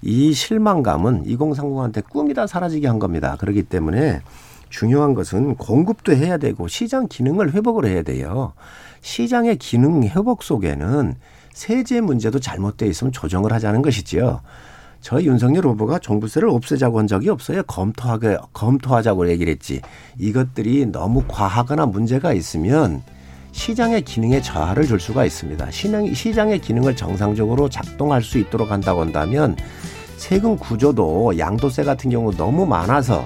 이 실망감은 이공삼공한테 꿈이 다 사라지게 한 겁니다. 그렇기 때문에 중요한 것은 공급도 해야 되고 시장 기능을 회복을 해야 돼요. 시장의 기능 회복 속에는 세제 문제도 잘못되어 있으면 조정을 하자는 것이지요. 저희 윤석열 후보가 종부세를 없애자고 한 적이 없어요. 검토하게, 검토하자고 얘기를 했지. 이것들이 너무 과하거나 문제가 있으면 시장의 기능에 저하를 줄 수가 있습니다. 시장의 기능을 정상적으로 작동할 수 있도록 한다고 한다면 세금 구조도 양도세 같은 경우 너무 많아서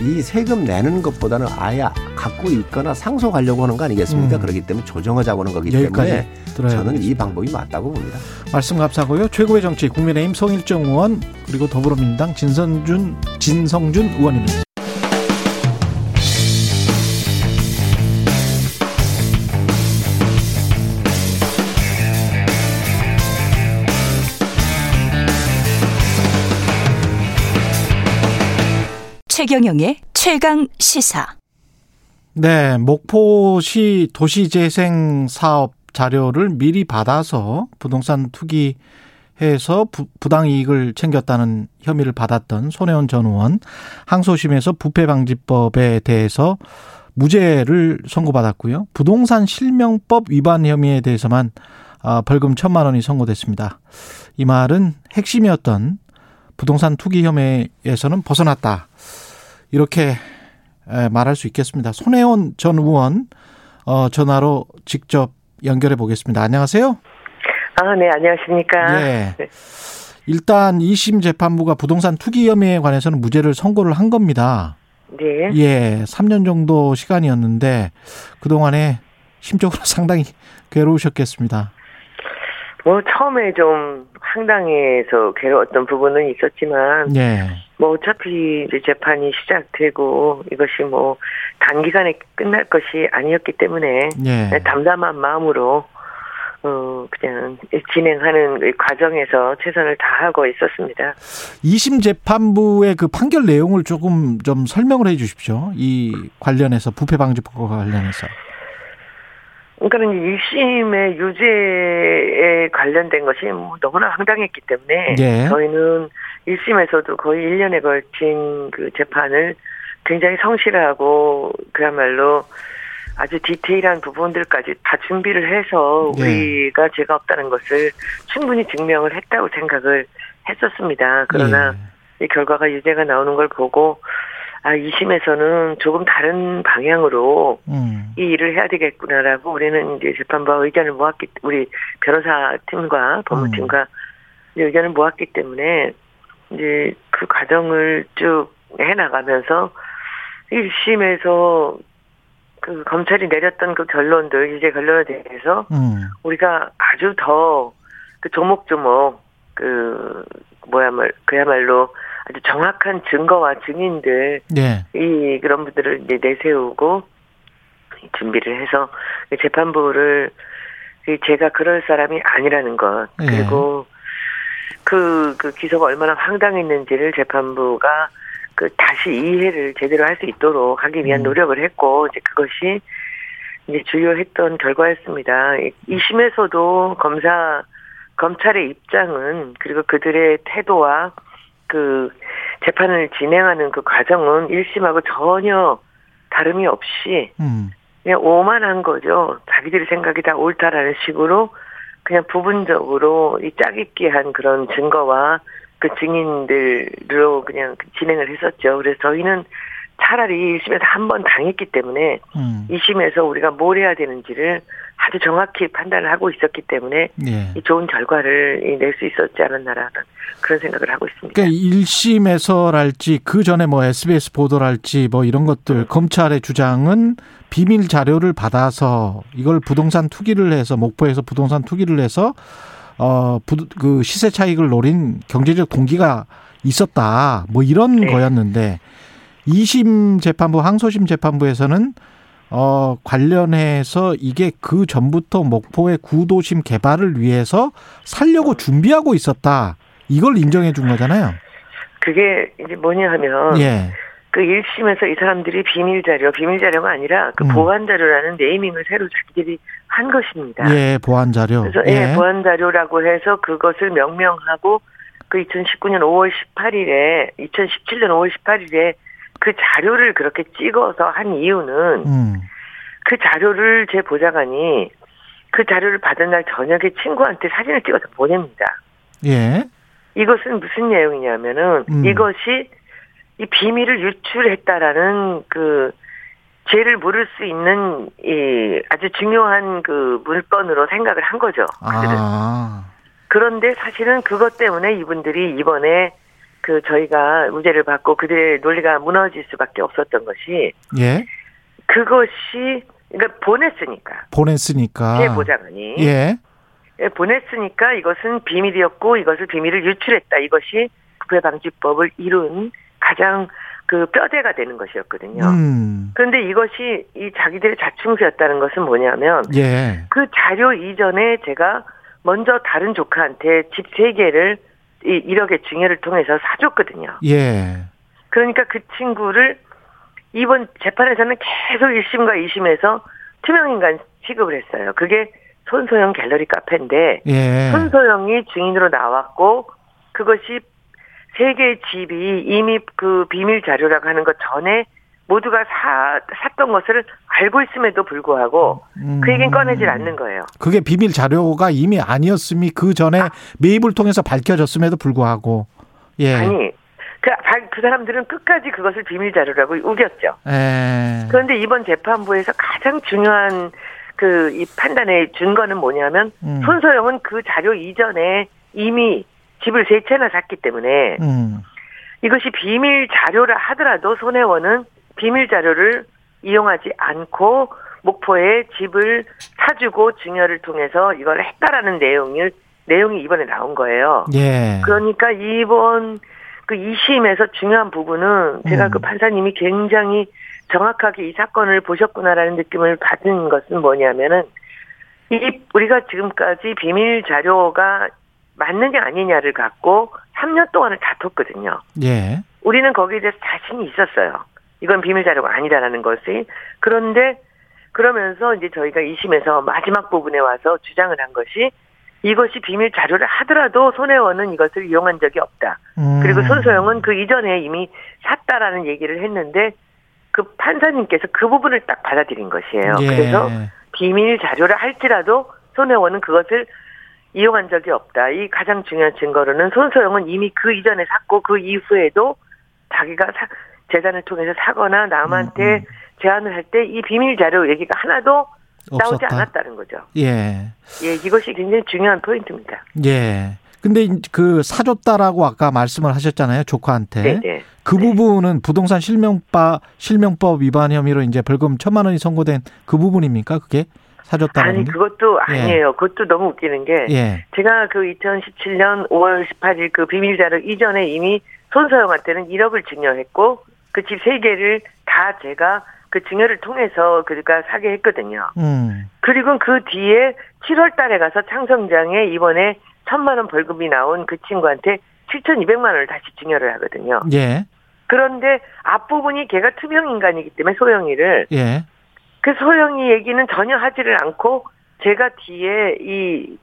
이 세금 내는 것보다는 아예 갖고 있거나 상속하려고 하는 거 아니겠습니까? 음. 그렇기 때문에 조정하자고 하는 거기 때문에 저는 이 방법이 맞다고 봅니다. 말씀 감사하고요. 최고의 정치 국민의힘 송일정 의원 그리고 더불어민주당 진선준, 진성준 의원입니다. 최경영의 최강 시사. 네, 목포시 도시재생 사업 자료를 미리 받아서 부동산 투기해서 부, 부당 이익을 챙겼다는 혐의를 받았던 손혜원 전 의원 항소심에서 부패방지법에 대해서 무죄를 선고받았고요. 부동산 실명법 위반 혐의에 대해서만 벌금 천만 원이 선고됐습니다. 이 말은 핵심이었던 부동산 투기 혐의에서는 벗어났다. 이렇게 말할 수 있겠습니다. 손혜원 전 의원 전화로 직접 연결해 보겠습니다. 안녕하세요. 아, 네, 안녕하십니까. 네. 일단 이 심 재판부가 부동산 투기 혐의에 관해서는 무죄를 선고를 한 겁니다. 네. 예, 삼 년 정도 시간이었는데 그동안에 심적으로 상당히 괴로우셨겠습니다. 뭐 처음에 좀 황당해서 괴로웠던 부분은 있었지만 네. 뭐 어차피 이제 재판이 시작되고 이것이 뭐 단기간에 끝날 것이 아니었기 때문에 네. 담담한 마음으로 어 그냥 진행하는 과정에서 최선을 다하고 있었습니다. 이 심 재판부의 그 판결 내용을 조금 좀 설명을 해 주십시오. 이 관련해서 부패방지법과 관련해서. 그러니까 일 심의 유죄에 관련된 것이 너무나 황당했기 때문에 예. 저희는 일 심에서도 거의 일 년에 걸친 그 재판을 굉장히 성실하고 그야말로 아주 디테일한 부분들까지 다 준비를 해서 우리가 예. 죄가 없다는 것을 충분히 증명을 했다고 생각을 했었습니다. 그러나 예. 이 결과가 유죄가 나오는 걸 보고 아, 이 심에서는 조금 다른 방향으로 음. 이 일을 해야 되겠구나라고 우리는 이제 재판부와 의견을 모았기, 우리 변호사 팀과 법무팀과 음. 의견을 모았기 때문에 이제 그 과정을 쭉 해나가면서 일 심에서 그 검찰이 내렸던 그 결론들, 유죄 결론에 대해서 음. 우리가 아주 더 그 조목조목 그 뭐야 말, 그야말로 아주 정확한 증거와 증인들, 네. 이, 그런 분들을 이제 내세우고, 준비를 해서, 재판부를, 제가 그럴 사람이 아니라는 것, 네. 그리고 그, 그 기소가 얼마나 황당했는지를 재판부가 그 다시 이해를 제대로 할 수 있도록 하기 위한 노력을 했고, 이제 그것이 이제 주요했던 결과였습니다. 이 심에서도 검사, 검찰의 입장은, 그리고 그들의 태도와 그 재판을 진행하는 그 과정은 일 심하고 전혀 다름이 없이 음. 그냥 오만한 거죠. 자기들이 생각이 다 옳다라는 식으로 그냥 부분적으로 이 짜깁기한 그런 증거와 그 증인들로 그냥 진행을 했었죠. 그래서 저희는 차라리 일 심에서 한 번 당했기 때문에 음. 이 심에서 우리가 뭘 해야 되는지를 아주 정확히 판단을 하고 있었기 때문에 예. 이 좋은 결과를 낼 수 있었지 않았나라는 그런 생각을 하고 있습니다. 그러니까 일 심에서랄지 그 전에 뭐 에스비에스 보도랄지 뭐 이런 것들 음. 검찰의 주장은 비밀 자료를 받아서 이걸 부동산 투기를 해서 목포에서 부동산 투기를 해서 어, 부, 그 시세 차익을 노린 경제적 동기가 있었다 뭐 이런 네. 거였는데 이 심 재판부, 항소심 재판부에서는 어, 관련해서 이게 그 전부터 목포의 구도심 개발을 위해서 살려고 준비하고 있었다. 이걸 인정해 준 거잖아요. 그게 이제 뭐냐 하면, 예. 그 일 심에서 이 사람들이 비밀자료, 비밀자료가 아니라 그 음. 보안자료라는 네이밍을 새로 자기들이 한 것입니다. 예, 보안자료. 그래서, 예, 예 보안자료라고 해서 그것을 명명하고 그 이천십구 년 오월 십팔 일에, 이천십칠 년 오월 십팔 일에 그 자료를 그렇게 찍어서 한 이유는 음. 그 자료를 제 보좌관이 그 자료를 받은 날 저녁에 친구한테 사진을 찍어서 보냅니다. 예. 이것은 무슨 내용이냐면은 음. 이것이 이 비밀을 유출했다라는 그 죄를 물을 수 있는 이 아주 중요한 그 물건으로 생각을 한 거죠. 아. 그런데 사실은 그것 때문에 이분들이 이번에 그 저희가 문제를 받고 그들의 논리가 무너질 수밖에 없었던 것이 예. 그것이 그러니까 보냈으니까. 보냈으니까. 대보장관이. 예. 보냈으니까 이것은 비밀이었고 이것을 비밀을 유출했다. 이것이 부패방지법을 이룬 가장 그 뼈대가 되는 것이었거든요. 음. 그런데 이것이 이 자기들의 자충수였다는 것은 뭐냐면 예. 그 자료 이전에 제가 먼저 다른 조카한테 집 세 개를 이 일억의 증여를 통해서 사줬거든요. 예. 그러니까 그 친구를 이번 재판에서는 계속 일 심과 이 심에서 투명인간 취급을 했어요. 그게 손소영 갤러리 카페인데 예. 손소영이 증인으로 나왔고 그것이 세 개의 집이 이미 그 비밀 자료라고 하는 것 전에 모두가 사, 샀던 것을 알고 있음에도 불구하고 음. 그 얘기는 꺼내질 않는 거예요. 그게 비밀 자료가 이미 아니었음이 그 전에 아. 매입을 통해서 밝혀졌음에도 불구하고. 예. 아니. 그, 그 사람들은 끝까지 그것을 비밀 자료라고 우겼죠. 에. 그런데 이번 재판부에서 가장 중요한 그 이 판단의 증거는 뭐냐면 음. 손소영은 그 자료 이전에 이미 집을 세 채나 샀기 때문에 음. 이것이 비밀 자료라 하더라도 손혜원은 비밀 자료를 이용하지 않고 목포에 집을 사주고 증여를 통해서 이걸 했다라는 내용을 내용이 이번에 나온 거예요. 예. 그러니까 이번 그 이 심에서 중요한 부분은 제가 음. 그 판사님이 굉장히 정확하게 이 사건을 보셨구나라는 느낌을 받은 것은 뭐냐면은 이 우리가 지금까지 비밀 자료가 맞는 게 아니냐를 갖고 삼 년 동안을 다퉜거든요. 예. 우리는 거기에 대해서 자신이 있었어요. 이건 비밀 자료가 아니다라는 것이. 그런데 그러면서 이제 저희가 이 심에서 마지막 부분에 와서 주장을 한 것이 이것이 비밀 자료를 하더라도 손혜원은 이것을 이용한 적이 없다. 음. 그리고 손소영은 그 이전에 이미 샀다라는 얘기를 했는데 그 판사님께서 그 부분을 딱 받아들인 것이에요. 예. 그래서 비밀 자료를 할지라도 손혜원은 그것을 이용한 적이 없다. 이 가장 중요한 증거로는 손소영은 이미 그 이전에 샀고 그 이후에도 자기가 사, 재산을 통해서 사거나 남한테 음, 음. 제안을 할 때 이 비밀 자료 얘기가 하나도 없었다. 나오지 않았다는 거죠. 예. 예, 이것이 굉장히 중요한 포인트입니다. 예. 근데 그 사줬다라고 아까 말씀을 하셨잖아요. 조카한테. 네네. 그 네. 부분은 부동산 실명바, 실명법 위반 혐의로 이제 벌금 천만 원이 선고된 그 부분입니까? 그게? 사줬다는 아니, 게? 그것도 아니에요. 예. 그것도 너무 웃기는 게 예. 제가 그 이천십칠 년 오월 십팔일 그 비밀자료 이전에 이미 손서영한테는 일억을 증여했고 그 집 세 개를 다 제가 그 증여를 통해서 그러니까 사게 했거든요. 음. 그리고 그 뒤에 칠월 달에 가서 창성장에 이번에 천만 원 벌금이 나온 그 친구한테 칠천이백만 원을 다시 증여를 하거든요. 예. 그런데 앞부분이 걔가 투명인간이기 때문에 소영이를 예. 그 소영이 얘기는 전혀 하지를 않고 제가 뒤에 이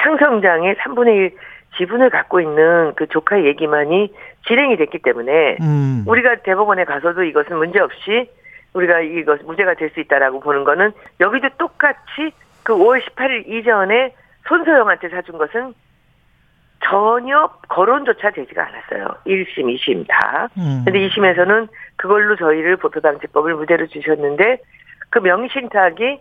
창성장의 삼분의 일 지분을 갖고 있는 그 조카 얘기만이 진행이 됐기 때문에 음. 우리가 대법원에 가서도 이것은 문제없이 우리가 이것 무죄가 될 수 있다라고 보는 거는 여기도 똑같이 그 오월 십팔일 이전에 손소영한테 사준 것은 전혀 거론조차 되지가 않았어요. 일 심, 이 심 다. 음. 근데 이 심에서는 그걸로 저희를 부패방지법을 무죄로 주셨는데 그 명신탁이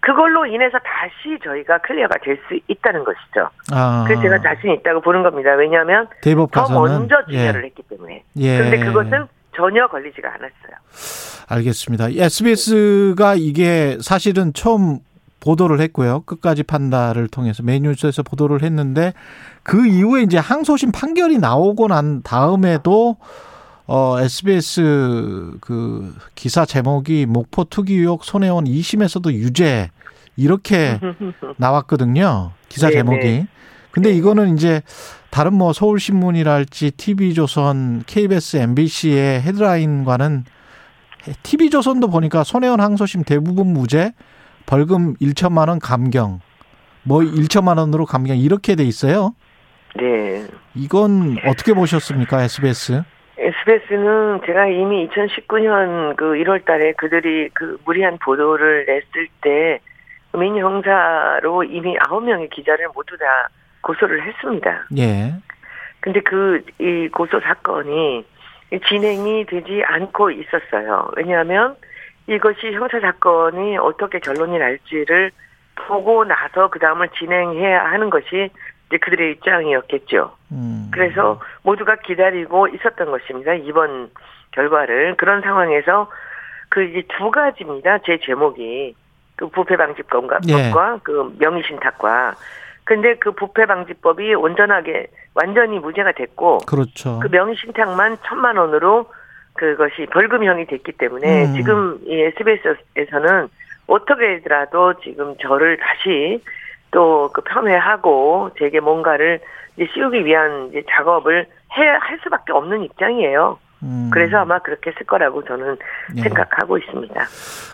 그걸로 인해서 다시 저희가 클리어가 될 수 있다는 것이죠. 아. 그래서 제가 자신 있다고 보는 겁니다. 왜냐하면 대법 가서는 더 먼저 증여를 예. 했기 때문에. 예. 그런데 그것은 전혀 걸리지가 않았어요. 알겠습니다. 에스비에스가 이게 사실은 처음 보도를 했고요. 끝까지 판단을 통해서 메뉴스에서 보도를 했는데 그 이후에 이제 항소심 판결이 나오고 난 다음에도 어, 에스비에스 그 기사 제목이 목포 투기 의혹 손혜원 이 심에서도 유죄 이렇게 나왔거든요. 기사 네네. 제목이. 근데 이거는 이제 다른 뭐 서울신문이랄지 티비조선, 케이비에스, 엠비씨의 헤드라인과는 티비조선도 보니까 손혜원 항소심 대부분 무죄, 벌금 일천만 원 감경, 뭐 일천만 원으로 감경 이렇게 돼 있어요. 네. 이건 어떻게 보셨습니까, 에스비에스? 에스비에스는 제가 이미 이천십구 년 그 일월 달에 그들이 그 무리한 보도를 냈을 때 민형사로 이미 아홉 명의 기자를 모두 다 고소를 했습니다. 예. 근데 그 이 고소 사건이 진행이 되지 않고 있었어요. 왜냐하면 이것이 형사 사건이 어떻게 결론이 날지를 보고 나서 그 다음을 진행해야 하는 것이 이제 그들의 입장이었겠죠. 음. 그래서 모두가 기다리고 있었던 것입니다. 이번 결과를. 그런 상황에서 그 이제 두 가지입니다. 제 제목이. 그 부패방지법과 예. 그 명의신탁과. 근데 그 부패방지법이 온전하게 완전히 무죄가 됐고. 그렇죠. 그 명의신탁만 천만 원으로 그것이 벌금형이 됐기 때문에 음. 지금 이 에스비에스에서는 어떻게라도 지금 저를 다시 또 그 편회하고 제게 뭔가를 이제 씌우기 위한 이제 작업을 해야 할 수밖에 없는 입장이에요. 음. 그래서 아마 그렇게 쓸 거라고 저는 네. 생각하고 있습니다.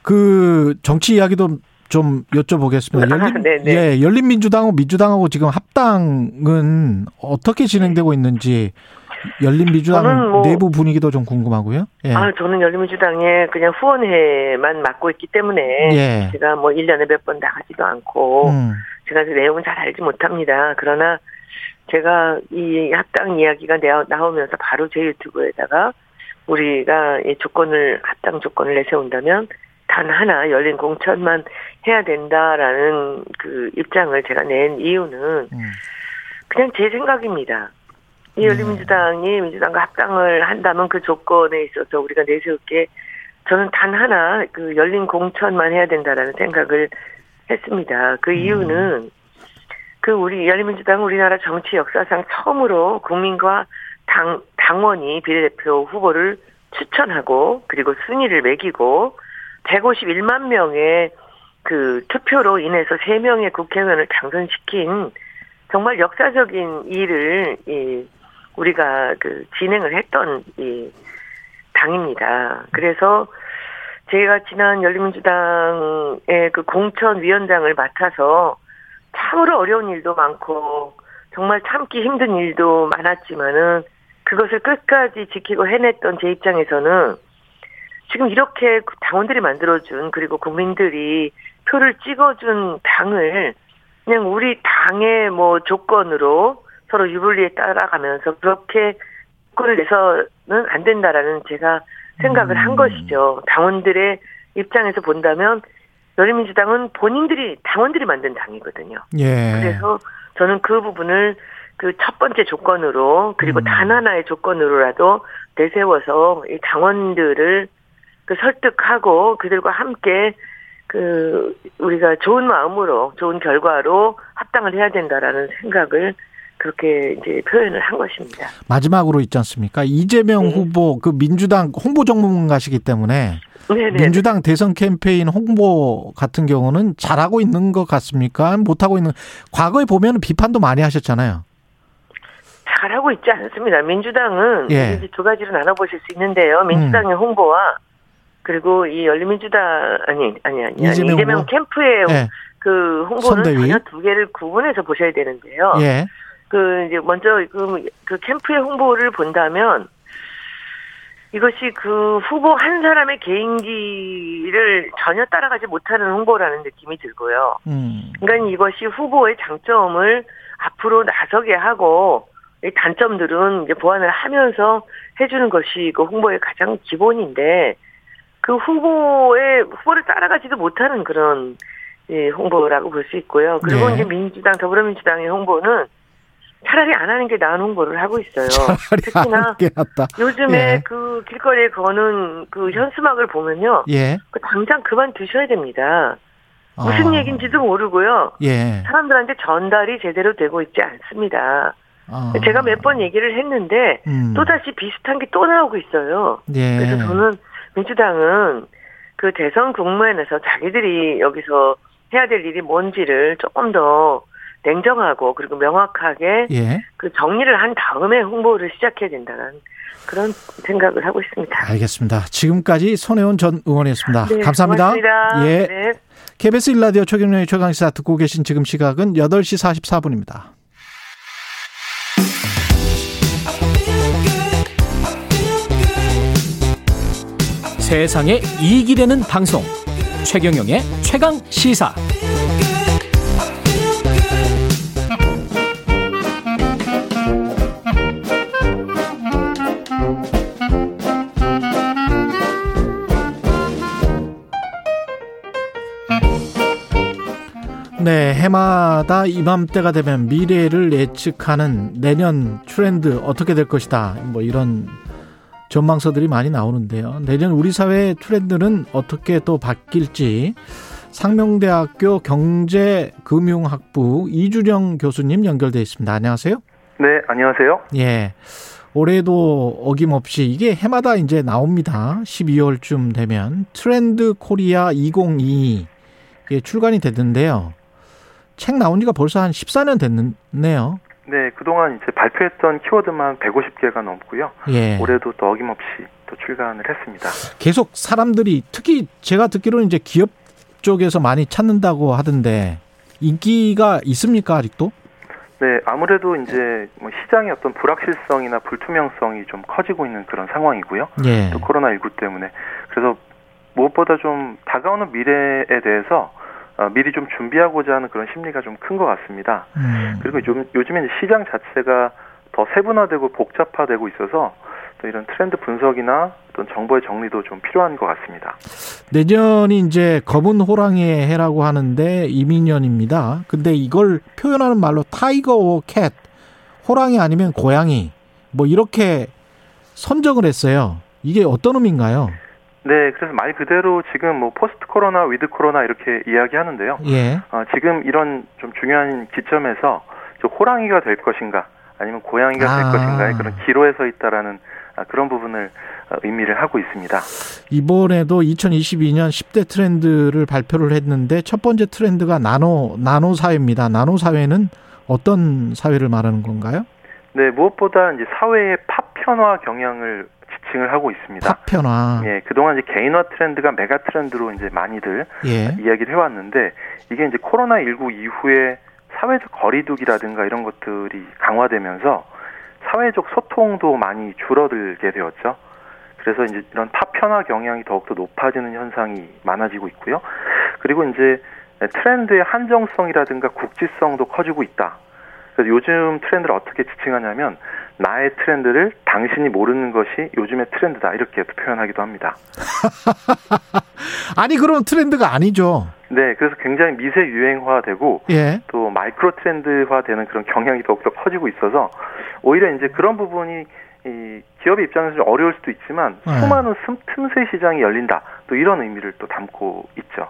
그 정치 이야기도 좀 여쭤보겠습니다. 아, 열린, 네네. 예, 열린민주당하고 민주당하고 지금 합당은 어떻게 진행되고 있는지 열린민주당 뭐, 내부 분위기도 좀 궁금하고요. 예. 아, 저는 열린민주당에 그냥 후원회만 맡고 있기 때문에 예. 제가 뭐 일 년에 몇 번 나가지도 않고 음. 제가 그 내용은 잘 알지 못합니다. 그러나 제가 이 합당 이야기가 나오면서 바로 제 유튜브에다가 우리가 조건을 합당 조건을 내세운다면 단 하나 열린 공천만 해야 된다라는 그 입장을 제가 낸 이유는 그냥 제 생각입니다. 이 열린민주당이 민주당과 합당을 한다면 그 조건에 있어서 우리가 내세울 게 저는 단 하나 그 열린 공천만 해야 된다라는 생각을 했습니다. 그 이유는 그 우리 열린민주당은 우리나라 정치 역사상 처음으로 국민과 당 당원이 비례대표 후보를 추천하고 그리고 순위를 매기고 백오십일만 명의 그 투표로 인해서 세 명의 국회의원을 당선시킨 정말 역사적인 일을 이 우리가 그 진행을 했던 이 당입니다. 그래서 제가 지난 열린민주당의 그 공천위원장을 맡아서 참으로 어려운 일도 많고 정말 참기 힘든 일도 많았지만은 그것을 끝까지 지키고 해냈던 제 입장에서는 지금 이렇게 당원들이 만들어준 그리고 국민들이 표를 찍어준 당을 그냥 우리 당의 뭐 조건으로 서로 유불리에 따라가면서 그렇게 조건을 내서는 안 된다라는 제가 생각을 한 것이죠. 당원들의 입장에서 본다면 열린민주당은 본인들이 당원들이 만든 당이거든요. 예. 그래서 저는 그 부분을 그 첫 번째 조건으로 그리고 음. 단 하나의 조건으로라도 내세워서 이 당원들을 그 설득하고 그들과 함께 그 우리가 좋은 마음으로 좋은 결과로 합당을 해야 된다라는 생각을 그렇게 이제 표현을 한 것입니다. 마지막으로 있지 않습니까? 이재명 네. 후보 그 민주당 홍보 전문가시기 때문에 네네. 민주당 대선 캠페인 홍보 같은 경우는 잘하고 있는 것 같습니까? 못하고 있는 과거에 보면 비판도 많이 하셨잖아요. 잘하고 있지 않습니다. 민주당은 예. 두 가지로 나눠보실 수 있는데요. 민주당의 음. 홍보와 그리고 이 열린민주당 아니 아니 아니 이재명, 이재명 캠프의 예. 그 홍보는 선대위. 전혀 두 개를 구분해서 보셔야 되는데요. 예. 그, 이제, 먼저, 그, 그 캠프의 홍보를 본다면, 이것이 그 후보 한 사람의 개인기를 전혀 따라가지 못하는 홍보라는 느낌이 들고요. 음. 그러니까 이것이 후보의 장점을 앞으로 나서게 하고, 이 단점들은 이제 보완을 하면서 해주는 것이 그 홍보의 가장 기본인데, 그 후보의, 후보를 따라가지도 못하는 그런, 예, 홍보라고 볼 수 있고요. 그리고 네. 이제 민주당, 더불어민주당의 홍보는, 차라리 안 하는 게 나은 홍보를 하고 있어요. 특히나 요즘에 예. 그 길거리에 거는 그 현수막을 보면요. 예. 그 당장 그만두셔야 됩니다. 무슨 어. 얘기인지도 모르고요. 예. 사람들한테 전달이 제대로 되고 있지 않습니다. 어. 제가 몇 번 얘기를 했는데 음. 또다시 비슷한 게 또 나오고 있어요. 예. 그래서 저는 민주당은 그 대선 국면에서 자기들이 여기서 해야 될 일이 뭔지를 조금 더 냉정하고 그리고 명확하게 예. 그 정리를 한 다음에 홍보를 시작해야 된다는 그런 생각을 하고 있습니다. 알겠습니다. 지금까지 손혜원 전 의원이었습니다. 네, 감사합니다. 고맙습니다. 예. 네. 케이비에스 일 라디오 최경영의 최강시사 듣고 계신 지금 시각은 여덟 시 사십사 분입니다. 세상에 이익이 되는 방송 최경영의 최강시사. 해마다 이맘때가 되면 미래를 예측하는 내년 트렌드 어떻게 될 것이다, 뭐 이런 전망서들이 많이 나오는데요. 내년 우리 사회의 트렌드는 어떻게 또 바뀔지 상명대학교 경제금융학부 이주령 교수님 연결돼 있습니다. 안녕하세요. 네, 안녕하세요. 예, 올해도 어김없이 이게 해마다 이제 나옵니다. 십이월쯤 되면 트렌드 코리아 이천이십이 예, 출간이 됐는데요. 책 나온 지가 벌써 한 십사 년 됐네요. 네, 그동안 이제 발표했던 키워드만 백오십 개가 넘고요. 예. 올해도 또 어김없이 또 출간을 했습니다. 계속 사람들이, 특히 제가 듣기로는 이제 기업 쪽에서 많이 찾는다고 하던데 인기가 있습니까, 아직도? 네, 아무래도 이제 뭐 시장의 어떤 불확실성이나 불투명성이 좀 커지고 있는 그런 상황이고요. 예. 또 코로나십구 때문에. 그래서 무엇보다 좀 다가오는 미래에 대해서 어, 미리 좀 준비하고자 하는 그런 심리가 좀 큰 것 같습니다. 음. 그리고 요즘, 요즘에 시장 자체가 더 세분화되고 복잡화되고 있어서 또 이런 트렌드 분석이나 어떤 정보의 정리도 좀 필요한 것 같습니다. 내년이 이제 검은 호랑이의 해라고 하는데 이민년입니다. 근데 이걸 표현하는 말로 타이거워 캣, 호랑이 아니면 고양이, 뭐 이렇게 선정을 했어요. 이게 어떤 의미인가요? 네, 그래서 말 그대로 지금 뭐 포스트 코로나, 위드 코로나 이렇게 이야기하는데요. 예. 어, 지금 이런 좀 중요한 기점에서 저 호랑이가 될 것인가, 아니면 고양이가 아. 될 것인가의 그런 기로에 서 있다라는 그런 부분을 의미를 하고 있습니다. 이번에도 이천이십이 년 십 대 트렌드를 발표를 했는데 첫 번째 트렌드가 나노 나노 사회입니다. 나노 사회는 어떤 사회를 말하는 건가요? 네, 무엇보다 이제 사회의 파편화 경향을 지칭을 하고 있습니다. 파편화. 예, 그동안 이제 개인화 트렌드가 메가 트렌드로 이제 많이들 예. 이야기를 해왔는데 이게 이제 코로나십구 이후에 사회적 거리두기라든가 이런 것들이 강화되면서 사회적 소통도 많이 줄어들게 되었죠. 그래서 이제 이런 파편화 경향이 더욱더 높아지는 현상이 많아지고 있고요. 그리고 이제 트렌드의 한정성이라든가 국지성도 커지고 있다. 그래서 요즘 트렌드를 어떻게 지칭하냐면 나의 트렌드를 당신이 모르는 것이 요즘의 트렌드다, 이렇게 표현하기도 합니다. 아니, 그럼 트렌드가 아니죠. 네, 그래서 굉장히 미세 유행화되고 예. 또 마이크로 트렌드화되는 그런 경향이 더욱더 커지고 있어서 오히려 이제 그런 부분이 이 기업의 입장에서 좀 어려울 수도 있지만 예. 수많은 틈새 시장이 열린다, 또 이런 의미를 또 담고 있죠.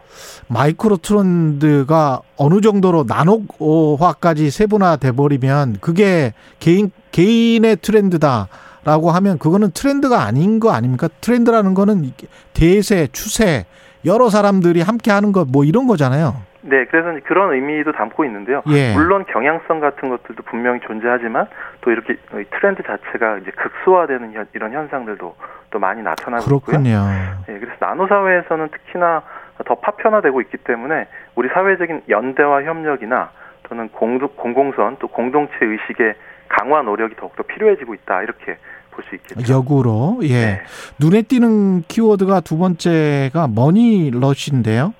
마이크로 트렌드가 어느 정도로 나노화까지 세분화돼 버리면 그게 개인 개인의 트렌드다라고 하면 그거는 트렌드가 아닌 거 아닙니까? 트렌드라는 거는 대세, 추세, 여러 사람들이 함께 하는 것, 뭐 이런 거잖아요. 네, 그래서 그런 의미도 담고 있는데요. 예. 물론 경향성 같은 것들도 분명히 존재하지만 또 이렇게 트렌드 자체가 이제 극소화되는 이런 현상들도 또 많이 나타나고 그렇군요. 있고요. 네, 그래서 나노 사회에서는 특히나 더 파편화되고 있기 때문에 우리 사회적인 연대와 협력이나 또는 공동, 공공선, 또 공동체 의식의 강화 노력이 더욱더 필요해지고 있다, 이렇게 볼 수 있겠죠. 역으로 예. 네. 눈에 띄는 키워드가 두 번째가 머니러시인데요.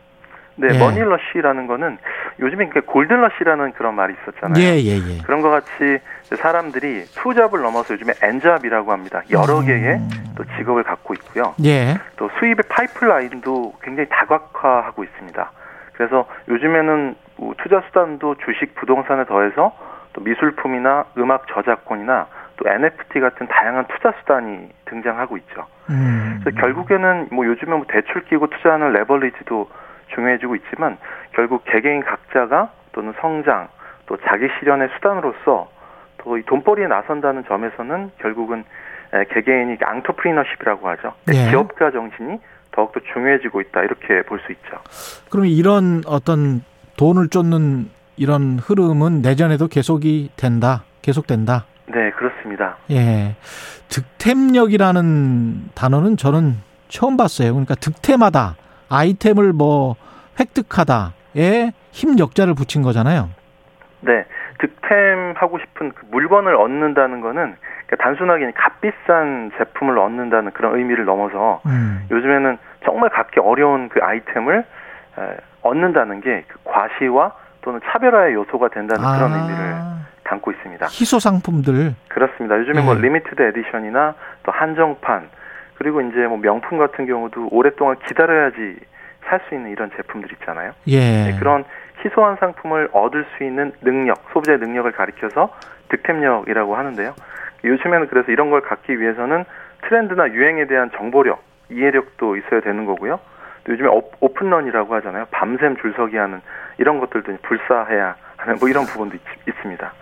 네, 예. 머니러시라는 거는 요즘에 골든러시라는 그런 말이 있었잖아요. 예, 예, 예. 그런 것 같이 사람들이 투잡을 넘어서 요즘에 엔잡이라고 합니다. 여러 음. 개의 또 직업을 갖고 있고요. 예. 또 수입의 파이프라인도 굉장히 다각화하고 있습니다. 그래서 요즘에는 투자 수단도 주식, 부동산에 더해서 또 미술품이나 음악 저작권이나 또 엔에프티 같은 다양한 투자 수단이 등장하고 있죠. 음. 그래서 결국에는 뭐 요즘에 뭐 대출 끼고 투자하는 레버리지도 중요해지고 있지만 결국 개개인 각자가 또는 성장 또 자기 실현의 수단으로서 또 이 돈벌이에 나선다는 점에서는 결국은 개개인이 앙터프리너십이라고 하죠. 네. 기업가 정신이 더욱더 중요해지고 있다, 이렇게 볼 수 있죠. 그럼 이런 어떤 돈을 쫓는 이런 흐름은 내년에도 계속이 된다, 계속된다. 네, 그렇습니다. 예, 득템력이라는 단어는 저는 처음 봤어요. 그러니까 득템하다, 아이템을 뭐 획득하다에 힘 역자를 붙인 거잖아요. 네, 득템하고 싶은 그 물건을 얻는다는 거는 그러니까 단순하게 값비싼 제품을 얻는다는 그런 의미를 넘어서 음. 요즘에는 정말 갖기 어려운 그 아이템을 에, 얻는다는 게 그 과시와 또는 차별화의 요소가 된다는 아. 그런 의미를 담고 있습니다. 희소 상품들. 그렇습니다. 요즘에 네. 뭐 리미티드 에디션이나 또 한정판, 그리고 이제 뭐 명품 같은 경우도 오랫동안 기다려야지 살 수 있는 이런 제품들 있잖아요. 예. 네, 그런 희소한 상품을 얻을 수 있는 능력, 소비자의 능력을 가리켜서 득템력이라고 하는데요. 요즘에는 그래서 이런 걸 갖기 위해서는 트렌드나 유행에 대한 정보력, 이해력도 있어야 되는 거고요. 또 요즘에 오픈런이라고 하잖아요. 밤샘 줄서기 하는 이런 것들도 불사해야 하는 뭐 이런 부분도 있, 있습니다.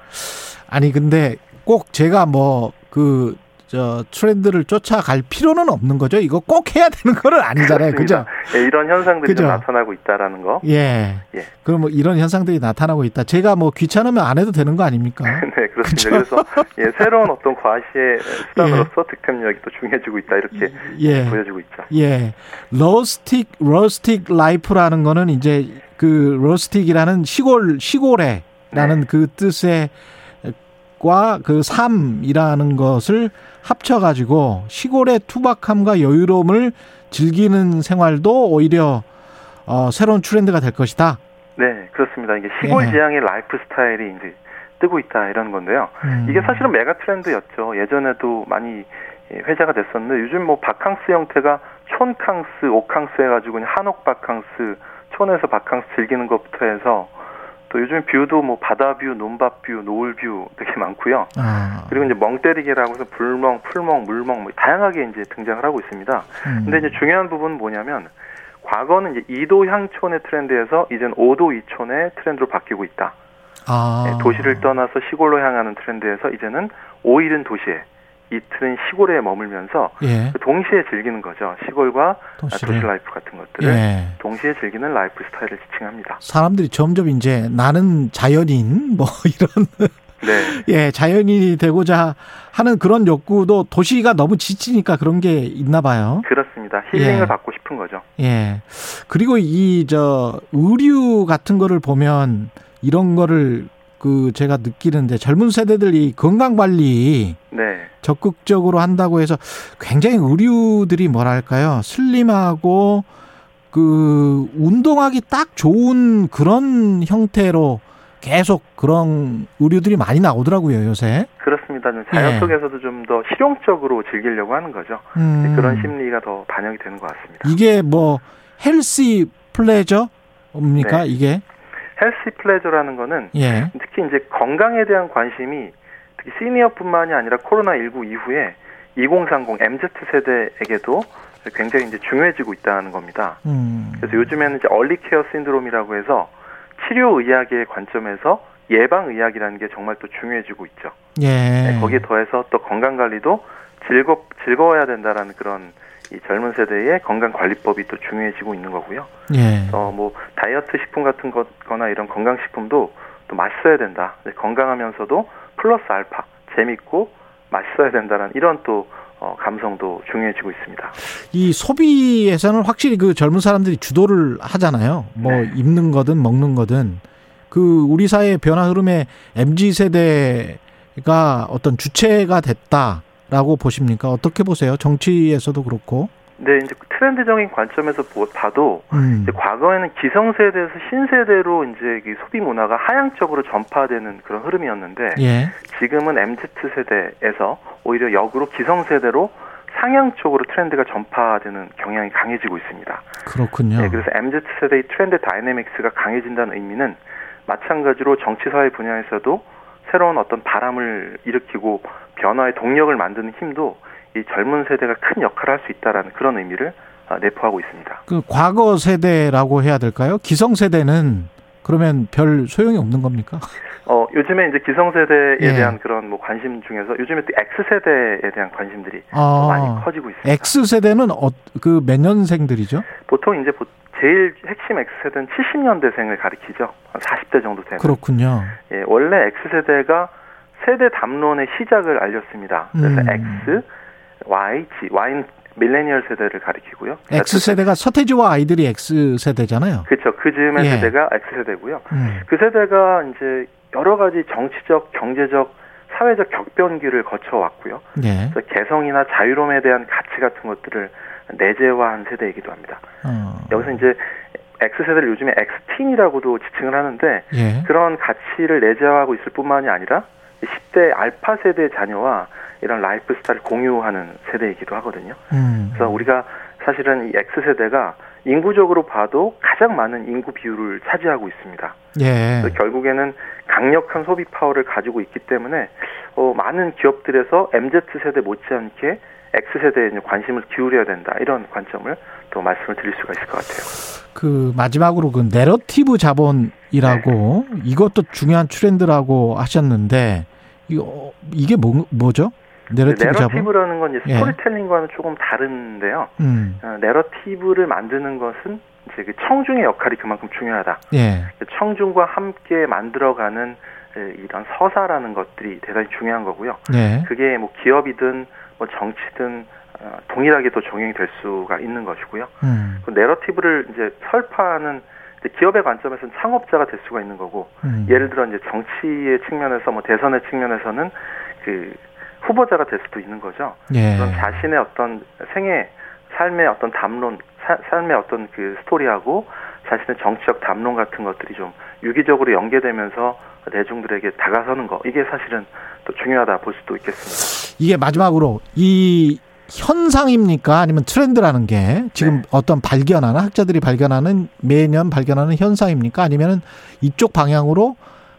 아니 근데 꼭 제가 뭐 그 저 트렌드를 쫓아갈 필요는 없는 거죠. 이거 꼭 해야 되는 건 아니잖아요. 그렇습니다. 그죠? 예, 이런 현상들이 좀 나타나고 있다라는 거. 예. 예. 그럼 뭐 이런 현상들이 나타나고 있다. 제가 뭐 귀찮으면 안 해도 되는 거 아닙니까? 네, 그렇습니다. 그죠? 그래서 예, 새로운 어떤 과시의 수단으로서 예. 득템력이 또 중요해지고 있다 이렇게 예. 보여지고 있죠. 예. 러스틱 러스틱 라이프라는 거는 이제 그 러스틱이라는 시골 시골에 라는 네. 그 뜻의 과 그 삶이라는 것을 합쳐가지고 시골의 투박함과 여유로움을 즐기는 생활도 오히려 어, 새로운 트렌드가 될 것이다. 네, 그렇습니다. 이게 시골 지향의 네. 라이프 스타일이 이제 뜨고 있다 이런 건데요. 음. 이게 사실은 메가 트렌드였죠. 예전에도 많이 회자가 됐었는데 요즘 뭐 바캉스 형태가 촌캉스, 오캉스 해가지고 한옥 바캉스, 촌에서 바캉스 즐기는 것부터 해서. 또 요즘 뷰도 뭐 바다뷰, 논밭뷰, 노을뷰 되게 많고요. 아. 그리고 이제 멍때리기라고 해서 불멍, 풀멍, 물멍 뭐 다양하게 이제 등장을 하고 있습니다. 음. 근데 이제 중요한 부분은 뭐냐면 과거는 이제 이 도 향촌의 트렌드에서 이젠 오 도 이촌의 트렌드로 바뀌고 있다. 아. 네, 도시를 떠나서 시골로 향하는 트렌드에서 이제는 오 일은 도시에, 이틀은 시골에 머물면서 예. 동시에 즐기는 거죠. 시골과 도시를. 도시 라이프 같은 것들을 예. 동시에 즐기는 라이프 스타일을 지칭합니다. 사람들이 점점 이제 나는 자연인 뭐 이런 네. 예, 자연인이 되고자 하는 그런 욕구도 도시가 너무 지치니까 그런 게 있나 봐요. 그렇습니다. 힐링을 예. 받고 싶은 거죠. 예. 그리고 이 저 의류 같은 거를 보면 이런 거를 그 제가 느끼는데 젊은 세대들이 건강 관리 네. 적극적으로 한다고 해서 굉장히 의류들이 뭐랄까요? 슬림하고 그 운동하기 딱 좋은 그런 형태로 계속 그런 의류들이 많이 나오더라고요, 요새. 그렇습니다. 좀 자연 속에서도 예. 좀 더 실용적으로 즐기려고 하는 거죠. 음. 그런 심리가 더 반영이 되는 것 같습니다. 이게 뭐 헬시 플레저입니까? 네. 이게? 헬시 플레저라는 거는 예. 특히 이제 건강에 대한 관심이 특히 시니어뿐만이 아니라 코로나십구 이후에 이공삼공 엠지 세대에게도 굉장히 이제 중요해지고 있다는 겁니다. 음. 그래서 요즘에는 이제 얼리 케어 신드롬이라고 해서 치료 의학의 관점에서 예방 의학이라는 게 정말 또 중요해지고 있죠. 예. 네, 거기에 더해서 또 건강 관리도 즐겁 즐거워야 된다라는 그런 이 젊은 세대의 건강 관리법이 또 중요해지고 있는 거고요. 예. 어, 뭐 다이어트 식품 같은 거나 이런 건강 식품도 또 맛있어야 된다. 건강하면서도 플러스 알파 재밌고 맛있어야 된다라는 이런 또 어, 감성도 중요해지고 있습니다. 이 소비에서는 확실히 그 젊은 사람들이 주도를 하잖아요. 뭐 네. 입는 거든 먹는 거든 그 우리 사회의 변화 흐름에 엠지 세대가 어떤 주체가 됐다. 라고 보십니까? 어떻게 보세요? 정치에서도 그렇고. 네, 이제 트렌드적인 관점에서 봐도 음. 이제 과거에는 기성세대에서 신세대로 이제 소비 문화가 하향적으로 전파되는 그런 흐름이었는데 예. 지금은 엠지 세대에서 오히려 역으로 기성세대로 상향 쪽으로 트렌드가 전파되는 경향이 강해지고 있습니다. 그렇군요. 네, 그래서 엠지 세대의 트렌드 다이내믹스가 강해진다는 의미는 마찬가지로 정치사회 분야에서도 새로운 어떤 바람을 일으키고 변화의 동력을 만드는 힘도 이 젊은 세대가 큰 역할을 할 수 있다라는 그런 의미를 내포하고 있습니다. 그 과거 세대라고 해야 될까요? 기성 세대는 그러면 별 소용이 없는 겁니까? 어 요즘에 이제 기성 세대에 예. 대한 그런 뭐 관심 중에서 요즘에 또 X 세대에 대한 관심들이 아, 많이 커지고 있습니다. X 세대는 어, 그 몇 년생들이죠? 보통 이제 보, 제일 핵심 X 세대는 칠십 년대생을 가리키죠. 사십 대 정도 되는. 그렇군요. 예, 원래 X 세대가 세대 담론의 시작을 알렸습니다. 그래서 음. X, Y, G, Y는 밀레니얼 세대를 가리키고요. X 세대가 서태지와 아이들이 X 세대잖아요. 그렇죠. 그 즈음의 예. 세대가 X 세대고요. 음. 그 세대가 이제 여러 가지 정치적, 경제적, 사회적 격변기를 거쳐왔고요. 예. 그래서 개성이나 자유로움에 대한 가치 같은 것들을 내재화한 세대이기도 합니다. 어. 여기서 이제 X세대를 요즘에 X틴이라고도 지칭을 하는데 예. 그런 가치를 내재화하고 있을 뿐만이 아니라 십 대 알파 세대 자녀와 이런 라이프 스타일을 공유하는 세대이기도 하거든요. 음. 그래서 우리가 사실은 이 X세대가 인구적으로 봐도 가장 많은 인구 비율을 차지하고 있습니다. 예. 결국에는 강력한 소비 파워를 가지고 있기 때문에 어, 많은 기업들에서 엠 지 세대 못지않게 엑스 세대에 관심을 기울여야 된다. 이런 관점을 또 말씀을 드릴 수가 있을 것 같아요. 그 마지막으로 그 내러티브 자본이라고 네. 이것도 중요한 트렌드라고 하셨는데 이거, 이게 뭐, 뭐죠? 내러티브 자본? 내러티브라는 건 이제 스토리텔링과는 예. 조금 다른데요. 음. 내러티브를 만드는 것은 이제 그 청중의 역할이 그만큼 중요하다. 예. 청중과 함께 만들어가는 이런 서사라는 것들이 대단히 중요한 거고요. 예. 그게 뭐 기업이든 뭐 정치든 동일하게 또 적용이 될 수가 있는 것이고요. 음. 그 내러티브를 이제 설파하는 기업의 관점에서는 창업자가 될 수가 있는 거고, 음. 예를 들어 이제 정치의 측면에서 뭐 대선의 측면에서는 그 후보자가 될 수도 있는 거죠. 예. 그런 자신의 어떤 생애, 삶의 어떤 담론, 사, 삶의 어떤 그 스토리하고 자신의 정치적 담론 같은 것들이 좀 유기적으로 연계되면서 대중들에게 다가서는 거, 이게 사실은 또 중요하다 볼 수도 있겠습니다. 이게 마지막으로 이 현상입니까? 아니면 트렌드라는 게 지금 네. 어떤 발견하는 학자들이 발견하는 매년 발견하는 현상입니까? 아니면은 이쪽 방향으로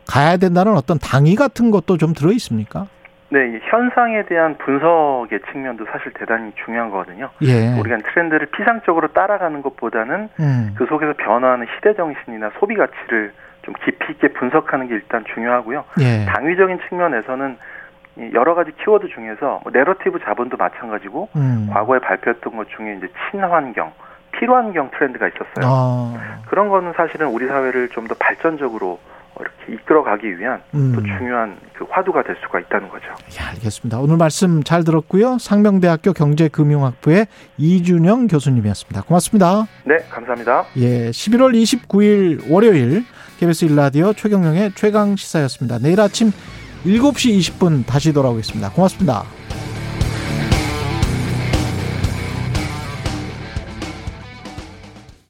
가야 된다는 어떤 당위 같은 것도 좀 들어 있습니까? 네, 현상에 대한 분석의 측면도 사실 대단히 중요한 거거든요. 예. 우리가 트렌드를 피상적으로 따라가는 것보다는 음. 그 속에서 변화하는 시대 정신이나 소비 가치를 좀 깊이 있게 분석하는 게 일단 중요하고요. 예. 당위적인 측면에서는 여러 가지 키워드 중에서 내러티브 자본도 마찬가지고 음. 과거에 발표했던 것 중에 이제 친환경, 필환경 트렌드가 있었어요. 어. 그런 거는 사실은 우리 사회를 좀 더 발전적으로 이렇게 이끌어가기 위한 음. 또 중요한 그 화두가 될 수가 있다는 거죠. 예, 알겠습니다. 오늘 말씀 잘 들었고요. 상명대학교 경제금융학부의 이준영 교수님이었습니다. 고맙습니다. 네, 감사합니다. 예, 십일월 이십구일 월요일 케이비에스 일 라디오 최경영의 최강시사였습니다. 내일 아침 일곱 시 이십 분 다시 돌아오겠습니다. 고맙습니다.